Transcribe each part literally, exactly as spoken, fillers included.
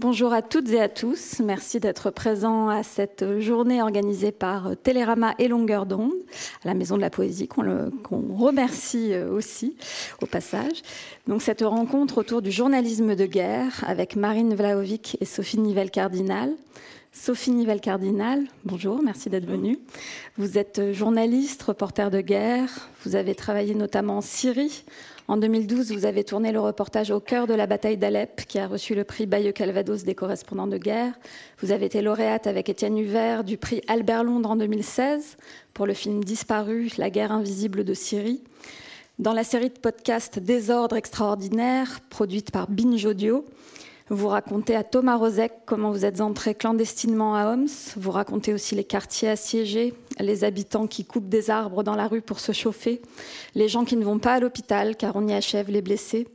Bonjour à toutes et à tous. Merci d'être présents à cette journée organisée par Télérama et Longueur d'Onde, à la Maison de la Poésie, qu'on, le, qu'on remercie aussi au passage. Donc, cette rencontre autour du journalisme de guerre avec Marine Vlahovic et Sophie Nivelle-Cardinal. Sophie Nivelle-Cardinal, bonjour, merci d'être venue. Vous êtes journaliste, reporter de guerre. Vous avez travaillé notamment en Syrie. En deux mille douze, vous avez tourné le reportage au cœur de la bataille d'Alep, qui a reçu le prix Bayeux-Calvados des correspondants de guerre. Vous avez été lauréate avec Étienne Hubert du prix Albert Londres en deux mille seize pour le film Disparu, la guerre invisible de Syrie. Dans la série de podcasts Désordres extraordinaires, produite par Binge Audio, vous racontez à Thomas Rosec comment vous êtes entré clandestinement à Homs. Vous racontez aussi les quartiers assiégés, les habitants qui coupent des arbres dans la rue pour se chauffer, les gens qui ne vont pas à l'hôpital car on y achève les blessés.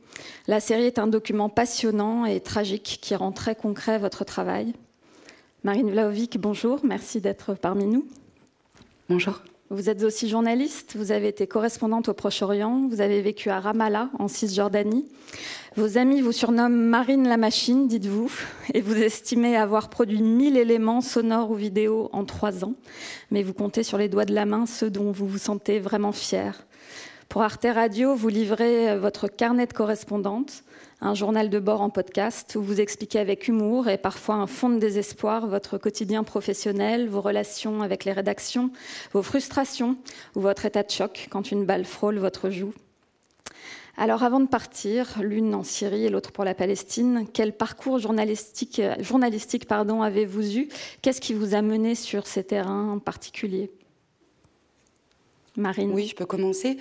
La série est un document passionnant et tragique qui rend très concret votre travail. Marine Vlahovic, bonjour, merci d'être parmi nous. Bonjour. Vous êtes aussi journaliste, vous avez été correspondante au Proche-Orient, vous avez vécu à Ramallah, en Cisjordanie. Vos amis vous surnomment Marine la Machine, dites-vous, et vous estimez avoir produit mille éléments sonores ou vidéos en trois ans. Mais vous comptez sur les doigts de la main ceux dont vous vous sentez vraiment fière. Pour Arte Radio, vous livrez votre carnet de correspondante, un journal de bord en podcast où vous expliquez avec humour et parfois un fond de désespoir votre quotidien professionnel, vos relations avec les rédactions, vos frustrations ou votre état de choc quand une balle frôle votre joue. Alors avant de partir, l'une en Syrie et l'autre pour la Palestine, quel parcours journalistique, journalistique pardon, avez-vous eu ? Qu'est-ce qui vous a mené sur ces terrains particuliers ? Marine. Oui, je peux commencer.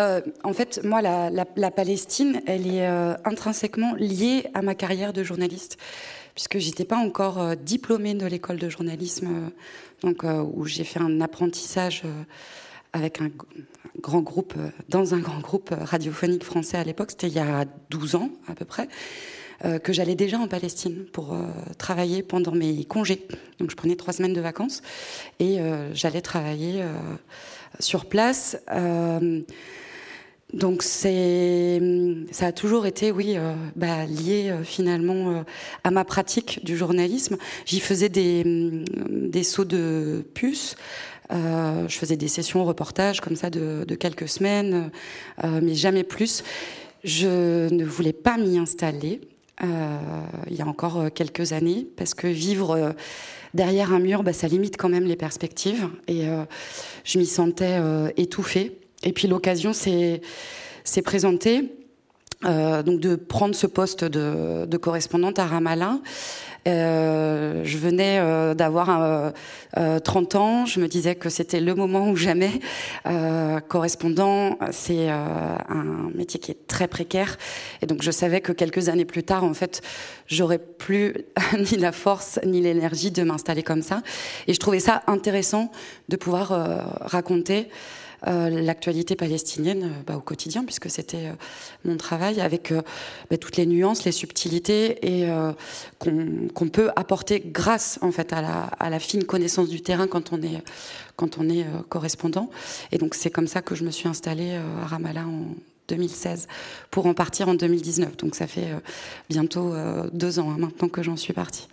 Euh, en fait, moi, la, la, la Palestine, elle est euh, intrinsèquement liée à ma carrière de journaliste, puisque j'étais pas encore euh, diplômée de l'école de journalisme, euh, donc euh, où j'ai fait un apprentissage euh, avec un, un grand groupe, euh, dans un grand groupe radiophonique français à l'époque. C'était il y a douze ans à peu près. Euh, que j'allais déjà en Palestine pour euh, travailler pendant mes congés. Donc je prenais trois semaines de vacances et euh, j'allais travailler euh, sur place. Euh, donc c'est, ça a toujours été, oui, euh, bah, lié euh, finalement euh, à ma pratique du journalisme. J'y faisais des, des sauts de puce. Euh, je faisais des sessions reportages comme ça de, de quelques semaines, euh, mais jamais plus. Je ne voulais pas m'y installer. Euh, il y a encore quelques années, parce que vivre euh, derrière un mur, bah, ça limite quand même les perspectives, et euh, je m'y sentais euh, étouffée. Et puis l'occasion s'est, s'est présentée, euh, donc de prendre ce poste de, de correspondante à Ramallah. Euh, je venais euh, d'avoir euh, euh, trente ans, je me disais que c'était le moment ou jamais. Euh, correspondant, c'est euh, un métier qui est très précaire, et donc je savais que quelques années plus tard, en fait, j'aurais plus ni la force ni l'énergie de m'installer comme ça. Et je trouvais ça intéressant de pouvoir euh, raconter Euh, l'actualité palestinienne euh, bah, au quotidien, puisque c'était euh, mon travail, avec euh, bah, toutes les nuances, les subtilités, et euh, qu'on, qu'on peut apporter grâce en fait à la, à la fine connaissance du terrain quand on est, quand on est euh, correspondant. Et donc c'est comme ça que je me suis installée euh, à Ramallah en deux mille seize, pour en partir en deux mille dix-neuf. Donc ça fait euh, bientôt euh, deux ans hein, maintenant que j'en suis partie.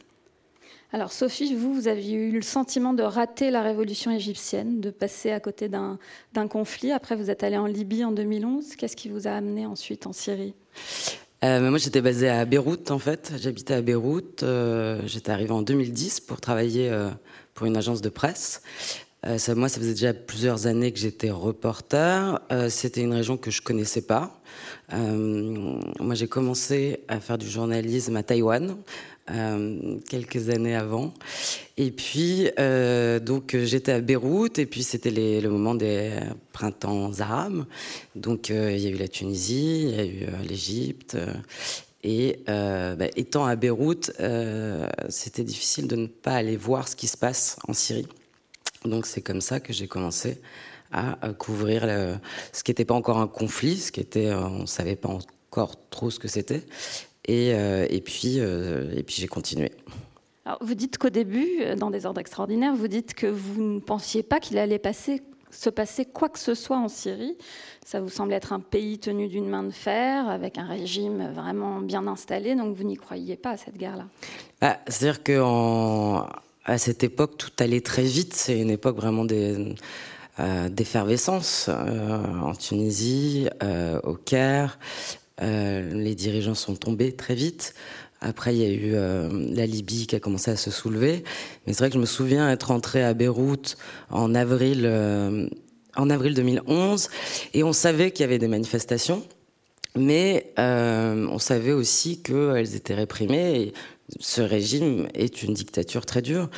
Alors Sophie, vous, vous aviez eu le sentiment de rater la révolution égyptienne, de passer à côté d'un, d'un conflit. Après, vous êtes allée en Libye en deux mille onze. Qu'est-ce qui vous a amené ensuite en Syrie ? euh, Moi, j'étais basée à Beyrouth, en fait. J'habitais à Beyrouth. Euh, j'étais arrivée en deux mille dix pour travailler euh, pour une agence de presse. Euh, ça, moi, ça faisait déjà plusieurs années que j'étais reporter. Euh, c'était une région que je connaissais pas. Euh, moi, j'ai commencé à faire du journalisme à Taïwan. Euh, quelques années avant, et puis euh, donc j'étais à Beyrouth, et puis c'était les, le moment des printemps arabes, donc il euh, y a eu la Tunisie, il y a eu euh, l'Égypte, euh, et euh, bah, étant à Beyrouth, euh, c'était difficile de ne pas aller voir ce qui se passe en Syrie, donc c'est comme ça que j'ai commencé à couvrir le, ce qui n'était pas encore un conflit, ce qui était, on ne savait pas encore trop ce que c'était. Et, euh, et, puis, euh, et puis j'ai continué. Alors, vous dites qu'au début, dans Désordres extraordinaires, vous dites que vous ne pensiez pas qu'il allait passer se passer quoi que ce soit en Syrie. Ça vous semble être un pays tenu d'une main de fer, avec un régime vraiment bien installé, donc vous n'y croyez pas à cette guerre-là. Ah, c'est-à-dire qu'à cette époque, tout allait très vite. C'est une époque vraiment des... Euh, d'effervescence euh, en Tunisie, euh, au Caire. Euh, les dirigeants sont tombés très vite. Après, il y a eu euh, la Libye qui a commencé à se soulever. Mais c'est vrai que je me souviens être entrée à Beyrouth en avril, euh, en avril deux mille onze, et on savait qu'il y avait des manifestations, mais euh, on savait aussi qu'elles étaient réprimées. Et ce régime est une dictature très dure.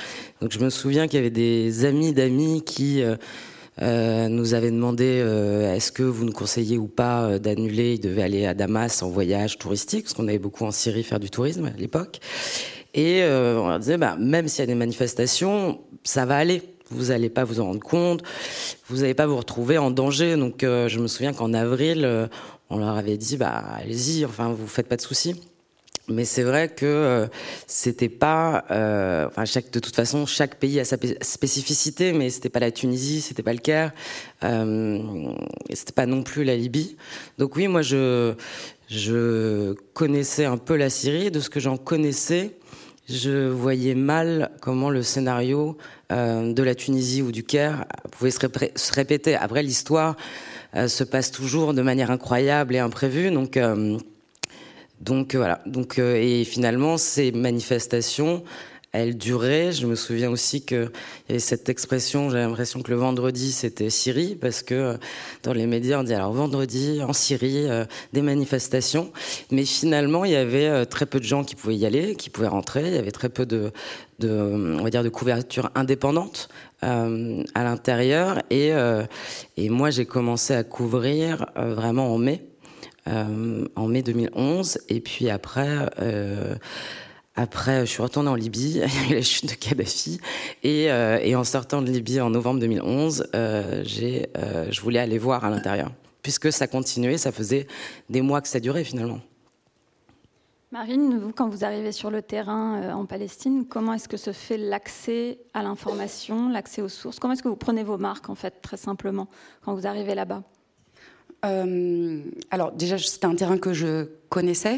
Donc je me souviens qu'il y avait des amis d'amis qui... Euh, Euh, nous avait demandé euh, est-ce que vous nous conseillez ou pas euh, d'annuler. Il devait aller à Damas en voyage touristique, parce qu'on avait beaucoup en Syrie faire du tourisme à l'époque. Et euh, on leur disait, bah, même s'il y a des manifestations, ça va aller. Vous n'allez pas vous en rendre compte, vous n'allez pas vous retrouver en danger. Donc euh, je me souviens qu'en avril, euh, on leur avait dit, bah, allez-y, enfin, vous ne faites pas de soucis. Mais c'est vrai que euh, c'était pas, euh, enfin chaque, de toute façon chaque pays a sa spécificité, mais c'était pas la Tunisie, c'était pas le Caire, euh, c'était pas non plus la Libye. Donc oui, moi je je connaissais un peu la Syrie. De ce que j'en connaissais, je voyais mal comment le scénario euh, de la Tunisie ou du Caire pouvait se, répé- se répéter. Après, l'histoire euh, se passe toujours de manière incroyable et imprévue, donc. Euh, Donc voilà. Donc euh, et finalement ces manifestations, elles duraient. Je me souviens aussi que il y avait cette expression. J'avais l'impression que le vendredi c'était Syrie, parce que euh, dans les médias on dit alors vendredi en Syrie euh, des manifestations. Mais finalement il y avait euh, très peu de gens qui pouvaient y aller, qui pouvaient rentrer. Il y avait très peu de, de on va dire de couverture indépendante euh, à l'intérieur. Et euh, et moi j'ai commencé à couvrir euh, vraiment en mai. Euh, en mai deux mille onze, et puis après, euh, après je suis retournée en Libye, il y a eu la chute de Kadhafi, et, euh, et en sortant de Libye en novembre deux mille onze, euh, j'ai, euh, je voulais aller voir à l'intérieur, puisque ça continuait, ça faisait des mois que ça durait finalement. Marine, vous, quand vous arrivez sur le terrain euh, en Palestine, comment est-ce que se fait l'accès à l'information, l'accès aux sources? Comment est-ce que vous prenez vos marques, en fait, très simplement, quand vous arrivez là-bas? Euh, alors déjà c'était un terrain que je connaissais,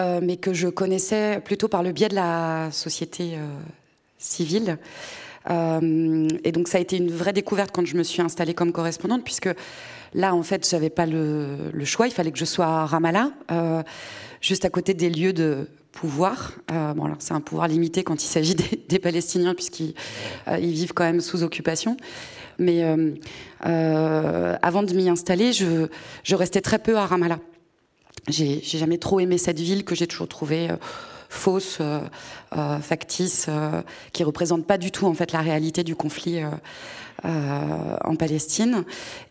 euh, mais que je connaissais plutôt par le biais de la société euh, civile, euh, et donc ça a été une vraie découverte quand je me suis installée comme correspondante, puisque là en fait j'avais pas le, le choix, il fallait que je sois à Ramallah, euh, juste à côté des lieux de pouvoir. Euh, bon alors c'est un pouvoir limité quand il s'agit des, des Palestiniens, puisqu'ils euh, ils vivent quand même sous occupation. Mais euh, euh, avant de m'y installer, je, je restais très peu à Ramallah. J'ai, j'ai jamais trop aimé cette ville que j'ai toujours trouvée euh, fausse, euh, euh, factice, euh, qui représente pas du tout en fait la réalité du conflit euh, euh, en Palestine.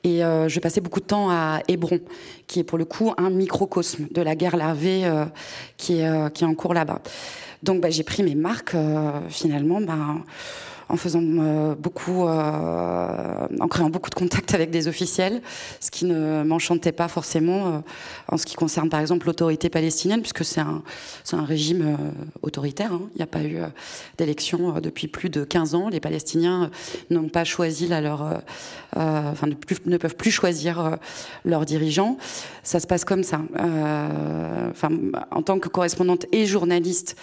Et euh, je passais beaucoup de temps à Hébron, qui est pour le coup un microcosme de la guerre larvée euh, qui est euh, qui est en cours là-bas. Donc bah, j'ai pris mes marques euh, finalement. Bah, en faisant euh, beaucoup, euh, en créant beaucoup de contacts avec des officiels, ce qui ne m'enchantait pas forcément euh, en ce qui concerne par exemple l'autorité palestinienne, puisque c'est un, c'est un régime euh, autoritaire, hein. Il n'y a pas eu euh, d'élection euh, depuis plus de quinze ans. Les Palestiniens euh, n'ont pas choisi là, leur, euh, euh, enfin, ne, plus, ne peuvent plus choisir euh, leurs dirigeants. Ça se passe comme ça. Euh, enfin, en tant que correspondante et journaliste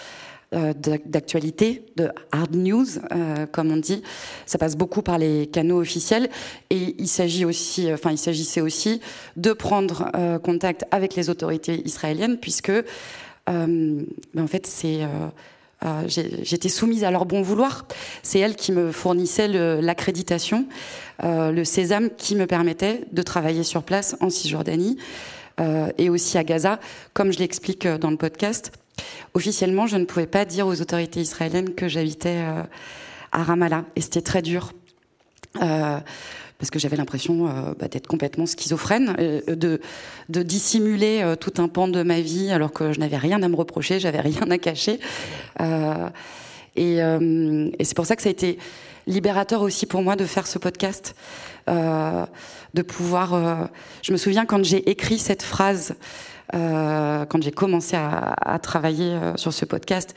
d'actualité, de hard news, euh, comme on dit. Ça passe beaucoup par les canaux officiels, et il s'agit aussi, enfin, il s'agissait aussi de prendre euh, contact avec les autorités israéliennes, puisque, euh, ben en fait, c'est, euh, euh, j'ai, j'étais soumise à leur bon vouloir. C'est elles qui me fournissaient le, l'accréditation, euh, le sésame qui me permettait de travailler sur place en Cisjordanie euh, et aussi à Gaza, comme je l'explique dans le podcast. Officiellement, je ne pouvais pas dire aux autorités israéliennes que j'habitais euh, à Ramallah, et c'était très dur, euh, parce que j'avais l'impression euh, bah, d'être complètement schizophrène, euh, de, de dissimuler euh, tout un pan de ma vie alors que je n'avais rien à me reprocher, j'avais rien à cacher, euh, et, euh, et c'est pour ça que ça a été libérateur aussi pour moi de faire ce podcast, euh, de pouvoir... Euh, je me souviens quand j'ai écrit cette phrase, Euh, quand j'ai commencé à, à travailler euh, sur ce podcast,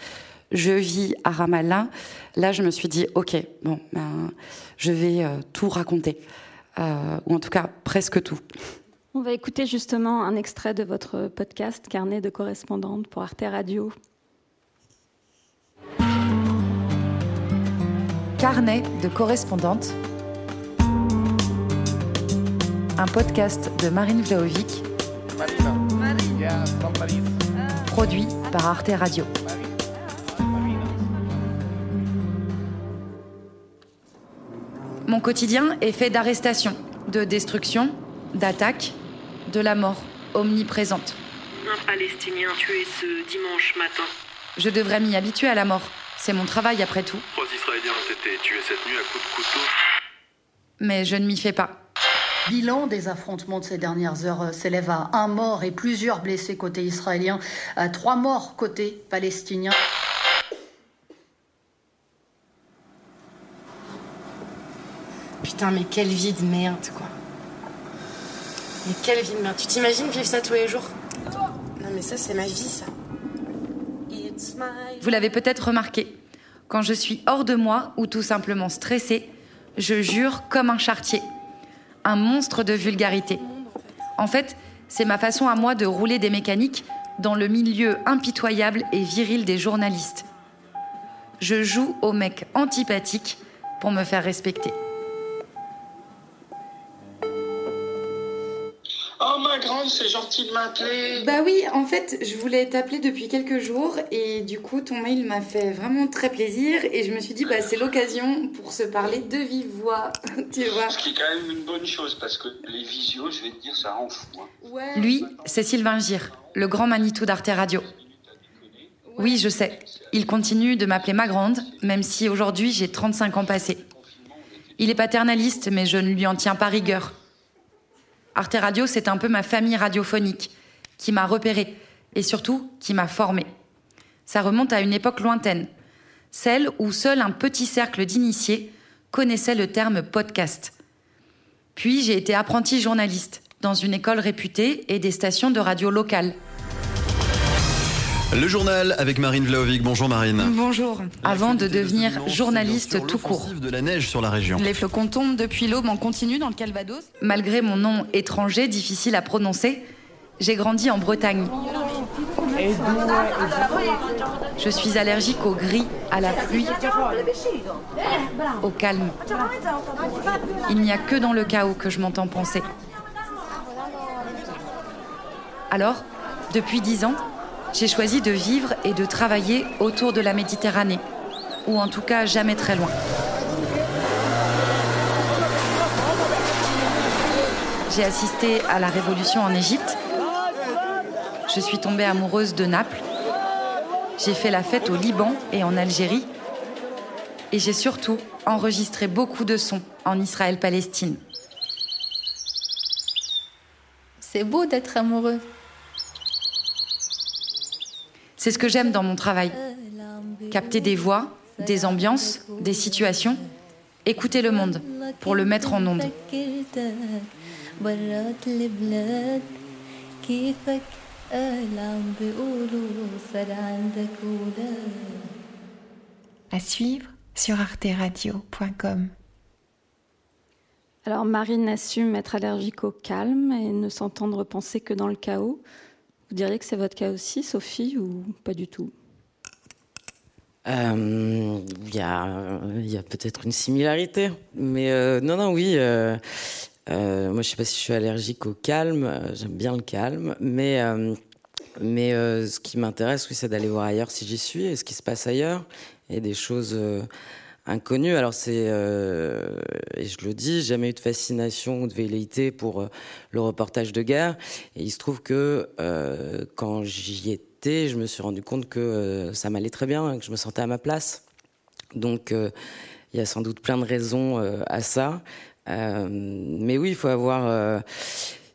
je vis à Ramallah. Là, je me suis dit, ok, bon, ben, je vais euh, tout raconter. euh, ou en tout cas presque tout. On va écouter justement un extrait de votre podcast Carnet de correspondante pour Arte Radio. Carnet de correspondante, un podcast de Marine Vlahovic, Marina. Marina. Produit par Arte Radio. Mon quotidien est fait d'arrestations, de destructions, d'attaques, de la mort omniprésente. Un Palestinien tué ce dimanche matin. Je devrais m'y habituer à la mort. C'est mon travail après tout. Trois Israéliens ont été tués cette nuit à coups de couteau. Mais je ne m'y fais pas. Bilan des affrontements de ces dernières heures s'élève à un mort et plusieurs blessés côté israélien, à trois morts côté palestinien. Putain, mais quel vide merde, quoi. Mais quelle vie de merde. Tu t'imagines vivre ça tous les jours ? Non mais ça, c'est ma vie, ça. Vous l'avez peut-être remarqué. Quand je suis hors de moi ou tout simplement stressée, je jure comme un charretier. Un monstre de vulgarité. En fait, c'est ma façon à moi de rouler des mécaniques dans le milieu impitoyable et viril des journalistes. Je joue au mec antipathique pour me faire respecter. Oh ma grande, c'est gentil de m'appeler. Bah oui, en fait, je voulais t'appeler depuis quelques jours et du coup, ton mail m'a fait vraiment très plaisir et je me suis dit, bah c'est l'occasion pour se parler de vive voix, tu vois. Ce qui est quand même une bonne chose parce que les visios, je vais te dire, ça rend fou. Hein. Ouais. Lui, c'est Sylvain Gire, le grand Manitou d'Arte Radio. Oui, je sais, il continue de m'appeler ma grande, même si aujourd'hui j'ai trente-cinq ans passés. Il est paternaliste, mais je ne lui en tiens pas rigueur. Arte Radio, c'est un peu ma famille radiophonique, qui m'a repérée et surtout qui m'a formée. Ça remonte à une époque lointaine, celle où seul un petit cercle d'initiés connaissait le terme podcast. Puis j'ai été apprentie journaliste dans une école réputée et des stations de radio locales. Le journal avec Marine Vlahovic. Bonjour Marine. Bonjour. Avant de devenir journaliste tout court. De la neige sur la région. Les flocons tombent depuis l'aube en continu dans le Calvados. Malgré mon nom étranger difficile à prononcer, j'ai grandi en Bretagne. Je suis allergique au gris, à la pluie, au calme. Il n'y a que dans le chaos que je m'entends penser. Alors, depuis dix ans, j'ai choisi de vivre et de travailler autour de la Méditerranée, ou en tout cas jamais très loin. J'ai assisté à la révolution en Égypte. Je suis tombée amoureuse de Naples. J'ai fait la fête au Liban et en Algérie. Et j'ai surtout enregistré beaucoup de sons en Israël-Palestine. C'est beau d'être amoureux. C'est ce que j'aime dans mon travail. Capter des voix, des ambiances, des situations, écouter le monde pour le mettre en onde. À suivre sur arte radio point com. Alors Marine assume être allergique au calme et ne s'entendre penser que dans le chaos. Vous diriez que c'est votre cas aussi, Sophie, ou pas du tout ? Euh, y a, y a peut-être une similarité. Mais euh, non, non, oui. Euh, euh, moi, je ne sais pas si je suis allergique au calme. J'aime bien le calme. Mais, euh, mais euh, ce qui m'intéresse, oui, c'est d'aller voir ailleurs si j'y suis et ce qui se passe ailleurs. Et des choses euh, inconnues. Alors, c'est... Euh, et je le dis, jamais eu de fascination ou de velléité pour euh, le reportage de guerre. Et il se trouve que euh, quand j'y étais, je me suis rendu compte que euh, ça m'allait très bien, que je me sentais à ma place. Donc, il euh, y a sans doute plein de raisons euh, à ça. Euh, mais oui, il faut avoir... Euh,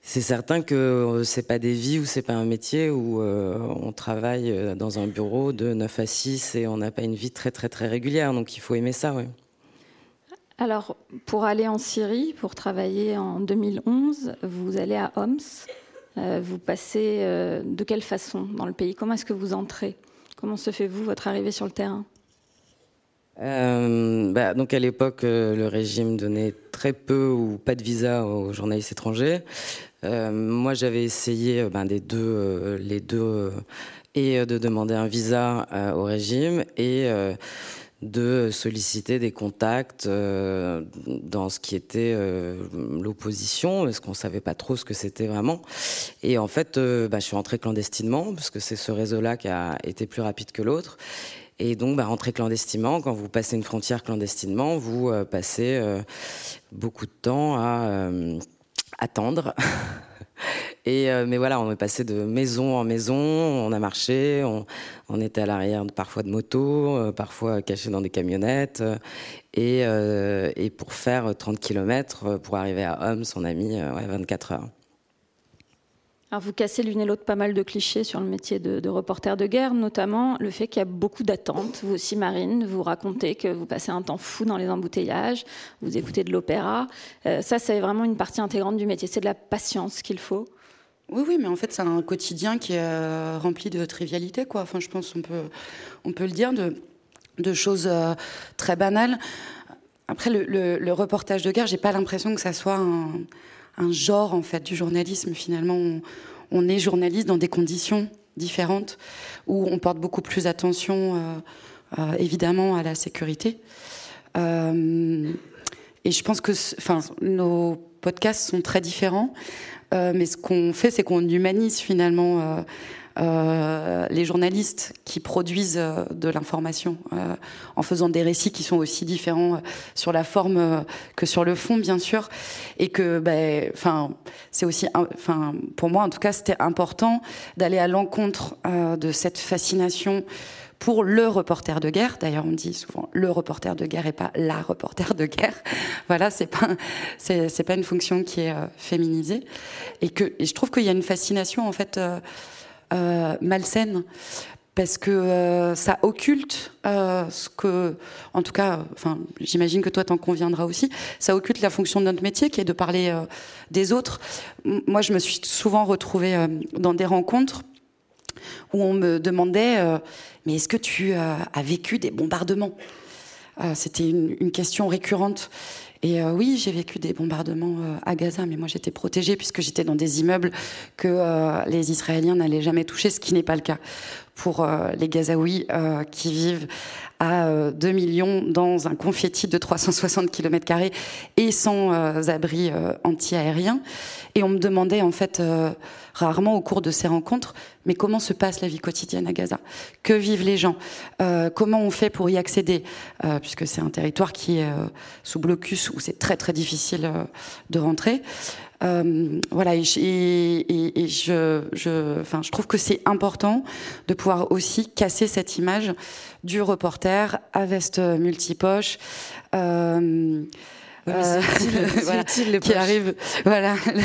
c'est certain que c'est pas des vies ou c'est pas un métier où euh, on travaille dans un bureau de neuf à six et on n'a pas une vie très, très, très régulière. Donc, il faut aimer ça, oui. Alors, pour aller en Syrie, pour travailler en deux mille onze, vous allez à Homs. Euh, vous passez euh, de quelle façon dans le pays ? Comment est-ce que vous entrez ? Comment se fait-vous votre arrivée sur le terrain ? euh, bah, donc à l'époque, le régime donnait très peu ou pas de visa aux journalistes étrangers. Euh, moi, j'avais essayé ben, des deux, euh, les deux, euh, et de demander un visa euh, au régime et euh, de solliciter des contacts euh, dans ce qui était euh, l'opposition, parce qu'on ne savait pas trop ce que c'était vraiment. Et en fait, euh, bah, je suis rentrée clandestinement, parce que c'est ce réseau-là qui a été plus rapide que l'autre. Et donc, bah, rentrer clandestinement, quand vous passez une frontière clandestinement, vous euh, passez euh, beaucoup de temps à euh, attendre. Et euh, mais voilà, on est passé de maison en maison, on a marché, on, on était à l'arrière parfois de motos, euh, parfois cachés dans des camionnettes. Euh, et, euh, et pour faire trente kilomètres, pour arriver à Homs, on a mis euh, ouais, vingt-quatre heures. Alors vous cassez l'une et l'autre pas mal de clichés sur le métier de, de reporter de guerre, notamment le fait qu'il y a beaucoup d'attentes. Vous aussi, Marine, vous racontez que vous passez un temps fou dans les embouteillages, vous écoutez de l'opéra. Euh, ça, c'est vraiment une partie intégrante du métier. C'est de la patience qu'il faut. Oui, oui, mais en fait, c'est un quotidien qui est rempli de trivialités, quoi. Enfin, je pense qu'on peut, on peut le dire, de, de choses très banales. Après, le, le, le reportage de guerre, j'ai pas l'impression que ça soit un, un genre, en fait, du journalisme. Finalement, on, on est journaliste dans des conditions différentes où on porte beaucoup plus attention, euh, euh, évidemment, à la sécurité. Euh, et je pense que, enfin, nos podcasts sont très différents. Euh, mais ce qu'on fait, c'est qu'on humanise finalement euh, euh, les journalistes qui produisent euh, de l'information euh, en faisant des récits qui sont aussi différents euh, sur la forme euh, que sur le fond, bien sûr, et que, ben, enfin, c'est aussi, enfin, pour moi, en tout cas, c'était important d'aller à l'encontre euh, de cette fascination pour le reporter de guerre. D'ailleurs, on dit souvent le reporter de guerre et pas la reporter de guerre. Voilà, c'est pas, c'est, c'est pas une fonction qui est euh, féminisée. Et que, et je trouve qu'il y a une fascination, en fait, euh, euh, malsaine, parce que euh, ça occulte euh, ce que, en tout cas, enfin, j'imagine que toi t'en conviendras aussi, ça occulte la fonction de notre métier, qui est de parler euh, des autres. Moi, je me suis souvent retrouvée euh, dans des rencontres où on me demandait euh, « Mais est-ce que tu euh, as vécu des bombardements ?» euh, C'était une, une question récurrente. Et euh, oui, j'ai vécu des bombardements euh, à Gaza, mais moi j'étais protégée puisque j'étais dans des immeubles que euh, les Israéliens n'allaient jamais toucher, ce qui n'est pas le cas pour euh, les Gazaouis euh, qui vivent à euh, deux millions dans un confetti de trois cent soixante kilomètres carrés et sans euh, abri euh, anti-aérien. Et on me demandait en fait euh, rarement au cours de ces rencontres, mais comment se passe la vie quotidienne à Gaza ? Que vivent les gens ? euh, Comment on fait pour y accéder ? euh, Puisque c'est un territoire qui est euh, sous blocus, où c'est très très difficile euh, de rentrer. Euh, voilà, et, je, et, et je, je, enfin, je trouve que c'est important de pouvoir aussi casser cette image du reporter à veste multipoche, euh, oui, euh, voilà, qui arrive, voilà le,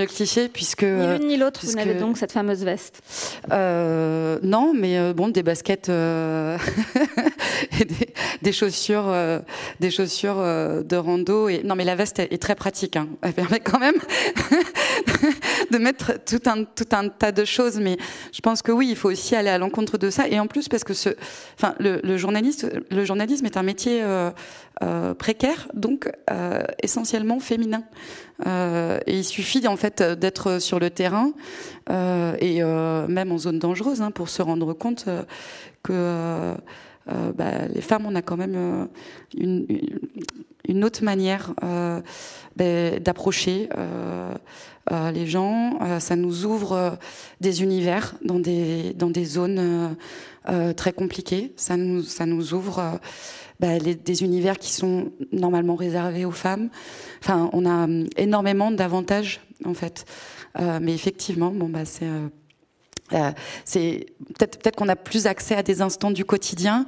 le cliché, puisque ni l'une ni l'autre, puisque, vous n'avez donc cette fameuse veste. Euh, non, mais bon, des baskets euh, et des, des chaussures, euh, des chaussures euh, de rando. Et non, mais la veste est, est très pratique. Hein. Elle permet quand même de mettre tout un tout un tas de choses. Mais je pense que oui, il faut aussi aller à l'encontre de ça. Et en plus, parce que ce, enfin, le, le journaliste, le journalisme est un métier euh, euh, précaire, donc euh, essentiellement féminin. Euh, et il suffit en fait d'être sur le terrain euh, et euh, même en zone dangereuse hein, pour se rendre compte euh, que euh, euh, bah, les femmes, on a quand même euh, une, une autre manière euh, bah, d'approcher euh, euh, les gens. Euh, ça nous ouvre euh, des univers dans des, dans des zones euh, euh, très compliquées. Ça nous, ça nous ouvre... Euh, Bah, les, des univers qui sont normalement réservés aux femmes. Enfin, on a um, énormément d'avantages, en fait. Euh, mais effectivement, bon, bah, c'est, euh, euh, c'est peut-être, peut-être qu'on a plus accès à des instants du quotidien.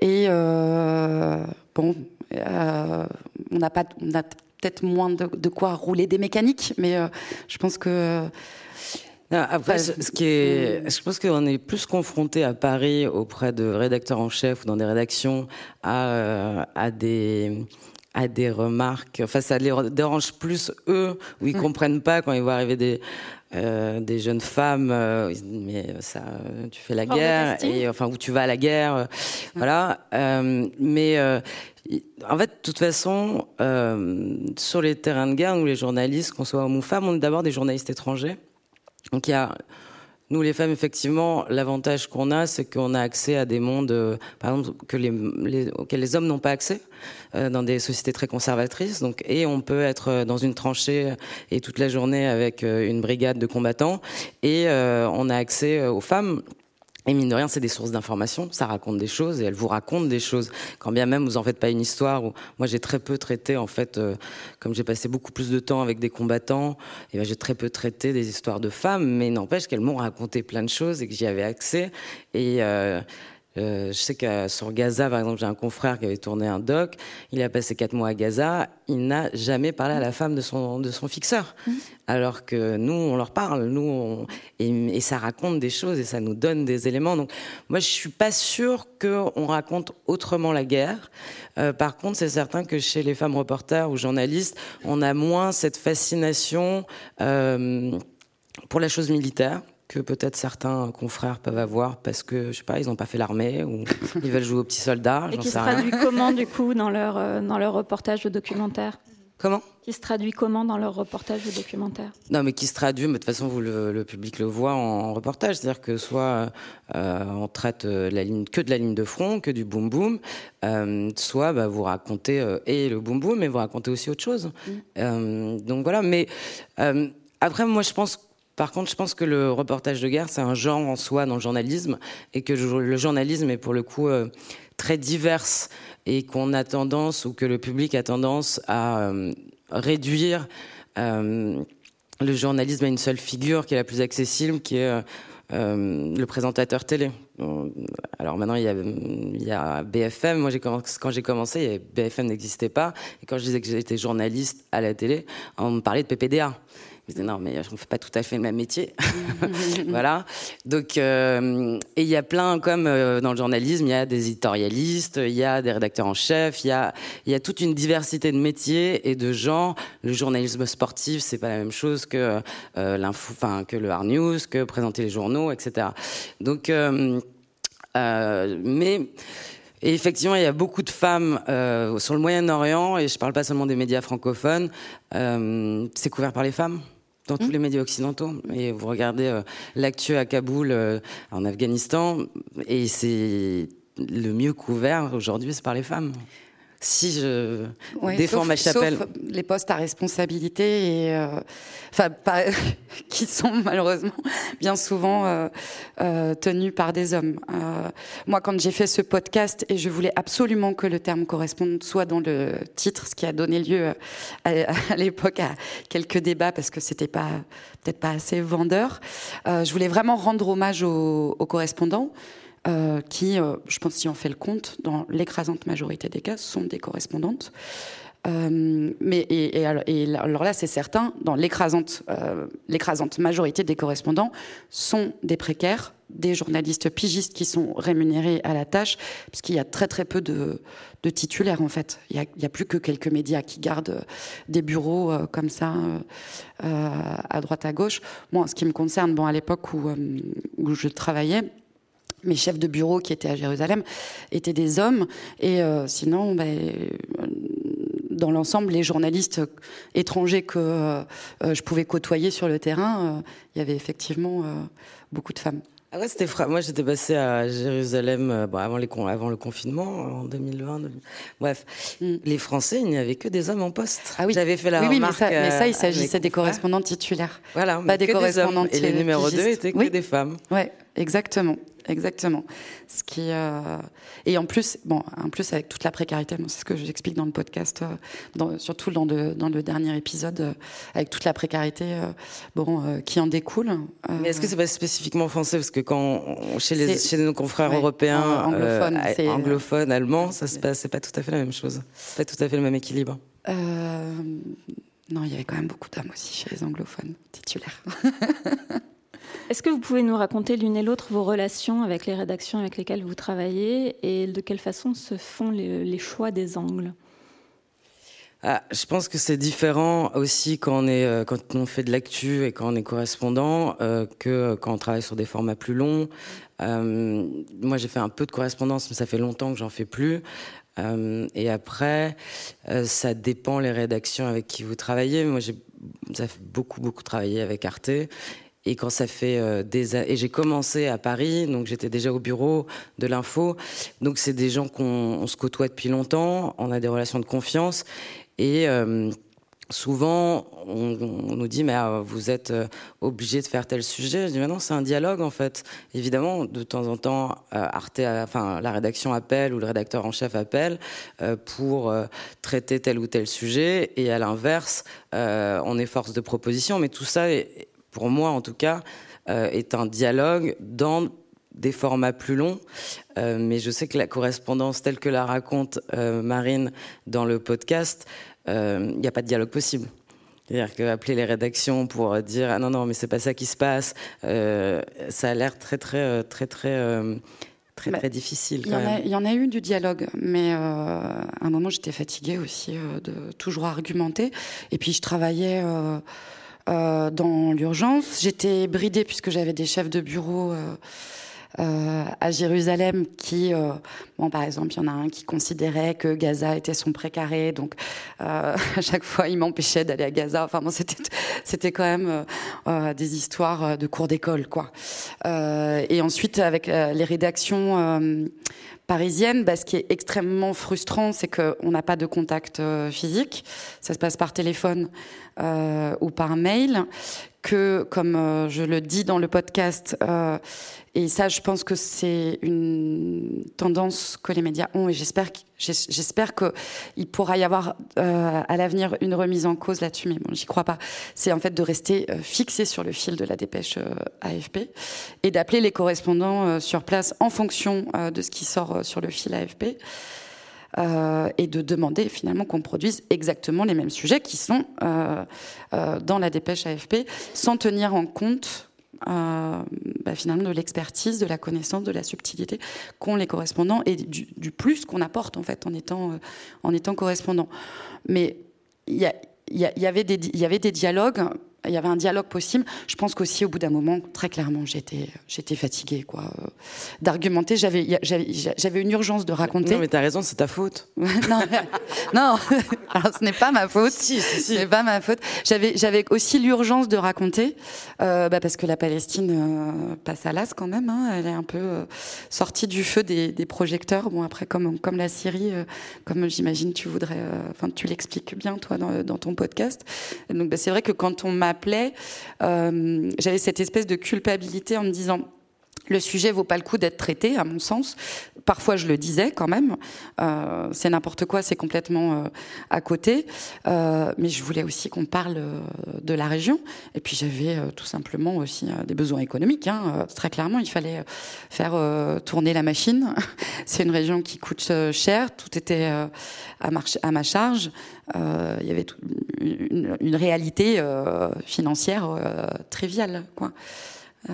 Et euh, bon, euh, on a pas, on a peut-être moins de, de quoi rouler des mécaniques, mais euh, je pense que... Euh, Non, après, ce, ce qui est, je pense qu'on est plus confronté à Paris auprès de rédacteurs en chef ou dans des rédactions à, euh, à des à des remarques. Enfin, ça les dérange plus, eux, où ils ne mmh. comprennent pas quand ils voient arriver des, euh, des jeunes femmes. Euh, mais ça, tu fais la Or guerre, et, enfin, où tu vas à la guerre. Euh, mmh. Voilà. Euh, mais euh, en fait, de toute façon, euh, sur les terrains de guerre, nous, les journalistes, qu'on soit hommes ou femmes, on est d'abord des journalistes étrangers. Donc, il y a... Nous, les femmes, effectivement, l'avantage qu'on a, c'est qu'on a accès à des mondes, euh, par exemple, que les, les, auxquels les hommes n'ont pas accès, euh, dans des sociétés très conservatrices. Donc, et on peut être dans une tranchée et toute la journée avec euh, une brigade de combattants. Et euh, on a accès aux femmes. Et mine de rien, c'est des sources d'informations, ça raconte des choses et elles vous racontent des choses. Quand bien même vous en faites pas une histoire, où moi j'ai très peu traité en fait, euh, comme j'ai passé beaucoup plus de temps avec des combattants, et ben j'ai très peu traité des histoires de femmes, mais n'empêche qu'elles m'ont raconté plein de choses et que j'y avais accès. Et euh, euh, je sais que sur Gaza, par exemple, j'ai un confrère qui avait tourné un doc, il a passé quatre mois à Gaza, il n'a jamais parlé à la femme de son de son fixeur. Mmh. Alors que nous, on leur parle, nous, on... et, et ça raconte des choses et ça nous donne des éléments. Donc, moi, je suis pas sûre qu'on raconte autrement la guerre. Euh, par contre, c'est certain que chez les femmes reporters ou journalistes, on a moins cette fascination euh, pour la chose militaire que peut-être certains confrères peuvent avoir parce que, je sais pas, ils n'ont pas fait l'armée ou ils veulent jouer aux petits soldats, j'en sais rien. Et qui se traduit comment, du coup, dans leur, euh, dans leur reportage ou documentaire ? Comment ? Qui se traduit comment dans leur reportage ou documentaire ? Non, mais qui se traduit, mais de toute façon, vous, le, le public le voit en, en reportage. C'est-à-dire que soit euh, on traite la ligne, que de la ligne de front, que du boum-boum, euh, soit bah, vous racontez euh, et le boum-boum, mais vous racontez aussi autre chose. Mmh. Euh, donc voilà, mais euh, après, moi, je pense... Par contre, je pense que le reportage de guerre, c'est un genre en soi dans le journalisme et que le journalisme est pour le coup euh, très divers et qu'on a tendance ou que le public a tendance à euh, réduire euh, le journalisme à une seule figure qui est la plus accessible, qui est euh, euh, le présentateur télé. Alors maintenant, il y a, il y a B F M. Moi, j'ai commencé, quand j'ai commencé, il y avait, B F M n'existait pas. Et quand je disais que j'étais journaliste à la télé, on me parlait de P P D A. Je disais, non, mais on ne fait pas tout à fait le même métier. Voilà. Donc, euh, et il y a plein, comme euh, dans le journalisme, il y a des éditorialistes, il y a des rédacteurs en chef, il y a, il y a toute une diversité de métiers et de genres. Le journalisme sportif, ce n'est pas la même chose que, euh, l'info, enfin, que le hard news, que présenter les journaux, et cetera. Donc, euh, euh, mais... Et effectivement, il y a beaucoup de femmes euh, sur le Moyen-Orient, et je ne parle pas seulement des médias francophones, euh, c'est couvert par les femmes dans mmh. tous les médias occidentaux. Et vous regardez euh, l'actu à Kaboul, euh, en Afghanistan, et c'est le mieux couvert aujourd'hui, c'est par les femmes. Si je ouais, défends sauf, ma chapelle, sauf les postes à responsabilité, et, euh, enfin, pas, qui sont malheureusement bien souvent euh, euh, tenus par des hommes. Euh, moi, quand j'ai fait ce podcast, et je voulais absolument que le terme correspondante soit dans le titre, ce qui a donné lieu à, à l'époque à quelques débats parce que c'était pas peut-être pas assez vendeur. Euh, je voulais vraiment rendre hommage aux, aux correspondants. Euh, qui, euh, je pense, si on fait le compte, dans l'écrasante majorité des cas, sont des correspondantes. Euh, mais et, et, alors, et alors là, c'est certain, dans l'écrasante, euh, l'écrasante majorité des correspondants sont des précaires, des journalistes pigistes qui sont rémunérés à la tâche, puisqu'il y a très très peu de, de titulaires en fait. Il y a, il y a plus que quelques médias qui gardent des bureaux euh, comme ça, euh, à droite à gauche. Moi, bon, en ce qui me concerne, bon, à l'époque où, euh, où je travaillais, mes chefs de bureau qui étaient à Jérusalem étaient des hommes, et euh, sinon, bah, dans l'ensemble, les journalistes étrangers que euh, je pouvais côtoyer sur le terrain, il euh, y avait effectivement euh, beaucoup de femmes. Ah ouais, c'était fra... Moi, j'étais passée à Jérusalem euh, bon, avant, les con... avant le confinement, en deux mille vingt. Bref, mm. les Français, il n'y avait que des hommes en poste. Ah oui. J'avais fait la oui, remarque... Oui, mais ça, mais ça il s'agissait des correspondants titulaires. Voilà, pas des correspondants titulaires. Et les numéros deux étaient que oui. des femmes. Oui, exactement. Exactement. Ce qui, euh... Et en plus, bon, en plus avec toute la précarité, c'est ce que j'explique dans le podcast, euh, dans, surtout dans le, dans le dernier épisode, euh, avec toute la précarité euh, bon, euh, qui en découle. Euh... Mais est-ce que c'est pas spécifiquement français ? Parce que quand on, chez, les, chez nos confrères ouais, européens, anglophones, euh, anglophones, allemands, ça se passe, c'est pas tout à fait la même chose. C'est pas tout à fait le même équilibre. Euh... Non, il y avait quand même beaucoup d'hommes aussi chez les anglophones titulaires. Est-ce que vous pouvez nous raconter l'une et l'autre vos relations avec les rédactions avec lesquelles vous travaillez et de quelle façon se font les, les choix des angles ? Ah, je pense que c'est différent aussi quand on est quand on fait de l'actu et quand on est correspondant euh, que quand on travaille sur des formats plus longs. Euh, moi, j'ai fait un peu de correspondance, mais ça fait longtemps que j'en fais plus. Euh, et après, euh, ça dépend les rédactions avec qui vous travaillez. Moi, j'ai ça fait beaucoup beaucoup travaillé avec Arte. Et quand ça fait euh, des a- et j'ai commencé à Paris, donc j'étais déjà au bureau de l'info. Donc c'est des gens qu'on on se côtoie depuis longtemps, on a des relations de confiance. Et euh, souvent, on, on nous dit « mais euh, vous êtes euh, obligé de faire tel sujet ». Je dis « mais non, c'est un dialogue en fait ». Évidemment, de temps en temps, euh, Arte, enfin la rédaction appelle ou le rédacteur en chef appelle euh, pour euh, traiter tel ou tel sujet. Et à l'inverse, euh, on est force de proposition. Mais tout ça, est, pour moi en tout cas, euh, est un dialogue dans des formats plus longs, euh, mais je sais que la correspondance telle que la raconte euh, Marine dans le podcast, il euh, n'y a pas de dialogue possible. C'est-à-dire qu'appeler les rédactions pour dire « ah non, non, mais c'est pas ça qui se passe euh, », ça a l'air très, très, très, très, très, euh, très, bah, très difficile. Il y en a eu du dialogue, mais euh, à un moment, j'étais fatiguée aussi euh, de toujours argumenter. Et puis, je travaillais... Euh, euh, dans l'urgence, j'étais bridée puisque j'avais des chefs de bureau... Euh, Euh, à Jérusalem qui euh, bon par exemple il y en a un qui considérait que Gaza était son précaré, donc euh, à chaque fois il m'empêchait d'aller à Gaza, enfin bon c'était c'était quand même euh, des histoires de cours d'école quoi. Euh, et ensuite avec euh, les rédactions euh, parisiennes, bah, ce qui est extrêmement frustrant c'est qu'on n'a pas de contact euh, physique, ça se passe par téléphone euh, ou par mail, que comme euh, je le dis dans le podcast euh, et ça, je pense que c'est une tendance que les médias ont, et j'espère j'espère que il pourra y avoir euh, à l'avenir une remise en cause là-dessus, mais bon, j'y crois pas. C'est en fait de rester fixé sur le fil de la dépêche euh, A F P et d'appeler les correspondants euh, sur place en fonction euh, de ce qui sort euh, sur le fil A F P euh, et de demander finalement qu'on produise exactement les mêmes sujets qui sont euh, euh, dans la dépêche A F P, sans tenir en compte Euh, bah finalement de l'expertise, de la connaissance, de la subtilité qu'ont les correspondants et du, du plus qu'on apporte en fait en étant euh, en étant correspondant. Mais il y, y, y avait des il y avait des dialogues, il y avait un dialogue possible. Je pense qu'aussi au bout d'un moment, très clairement, j'étais j'étais fatiguée quoi euh, d'argumenter. J'avais, j'avais j'avais une urgence de raconter. Non mais t'as raison, c'est ta faute. non non, alors ce n'est pas ma faute. Si, si, si. Ce n'est pas ma faute. J'avais j'avais aussi l'urgence de raconter euh, bah parce que la Palestine euh, passe à l'as quand même. Hein, elle est un peu euh, sortie du feu des, des projecteurs. Bon après comme comme la Syrie, euh, comme j'imagine tu voudrais, enfin euh, tu l'expliques bien toi dans, dans ton podcast. Et donc bah, c'est vrai que quand on m'a appelait, euh, j'avais cette espèce de culpabilité en me disant le sujet vaut pas le coup d'être traité à mon sens, parfois je le disais quand même, euh, c'est n'importe quoi, c'est complètement euh, à côté euh, mais je voulais aussi qu'on parle euh, de la région et puis j'avais euh, tout simplement aussi euh, des besoins économiques hein. Euh, très clairement il fallait faire euh, tourner la machine c'est une région qui coûte euh, cher, tout était euh, à, mar- à ma charge. Euh, il y avait une, une réalité euh, financière euh, triviale, quoi. Euh,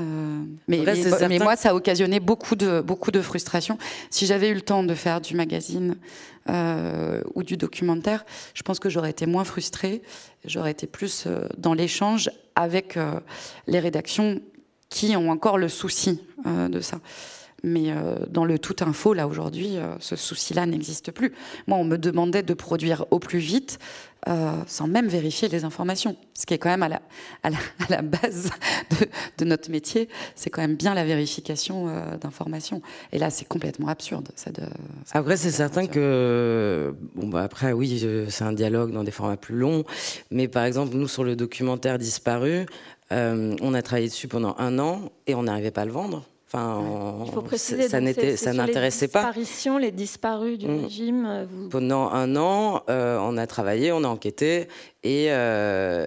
mais, vrai, mais, mais moi, ça a occasionné beaucoup de beaucoup de frustration. Si j'avais eu le temps de faire du magazine euh, ou du documentaire, je pense que j'aurais été moins frustrée. J'aurais été plus euh, dans l'échange avec euh, les rédactions qui ont encore le souci euh, de ça. Mais euh, dans le tout info, là, aujourd'hui, euh, ce souci-là n'existe plus. Moi, on me demandait de produire au plus vite, euh, sans même vérifier les informations. Ce qui est quand même à la, à la, à la base de, de notre métier, c'est quand même bien la vérification euh, d'informations. Et là, c'est complètement absurde. Ça de, ça après, c'est certain absurde. que... Bon, bah après, oui, je, c'est un dialogue dans des formats plus longs. Mais par exemple, nous, sur le documentaire Disparu, euh, on a travaillé dessus pendant un an et on n'arrivait pas à le vendre. Enfin, on, il faut préciser, ça, n'était, ça n'intéressait pas. Les disparitions, les disparus du mmh. régime. Vous... Pendant un an, euh, on a travaillé, on a enquêté, et, euh,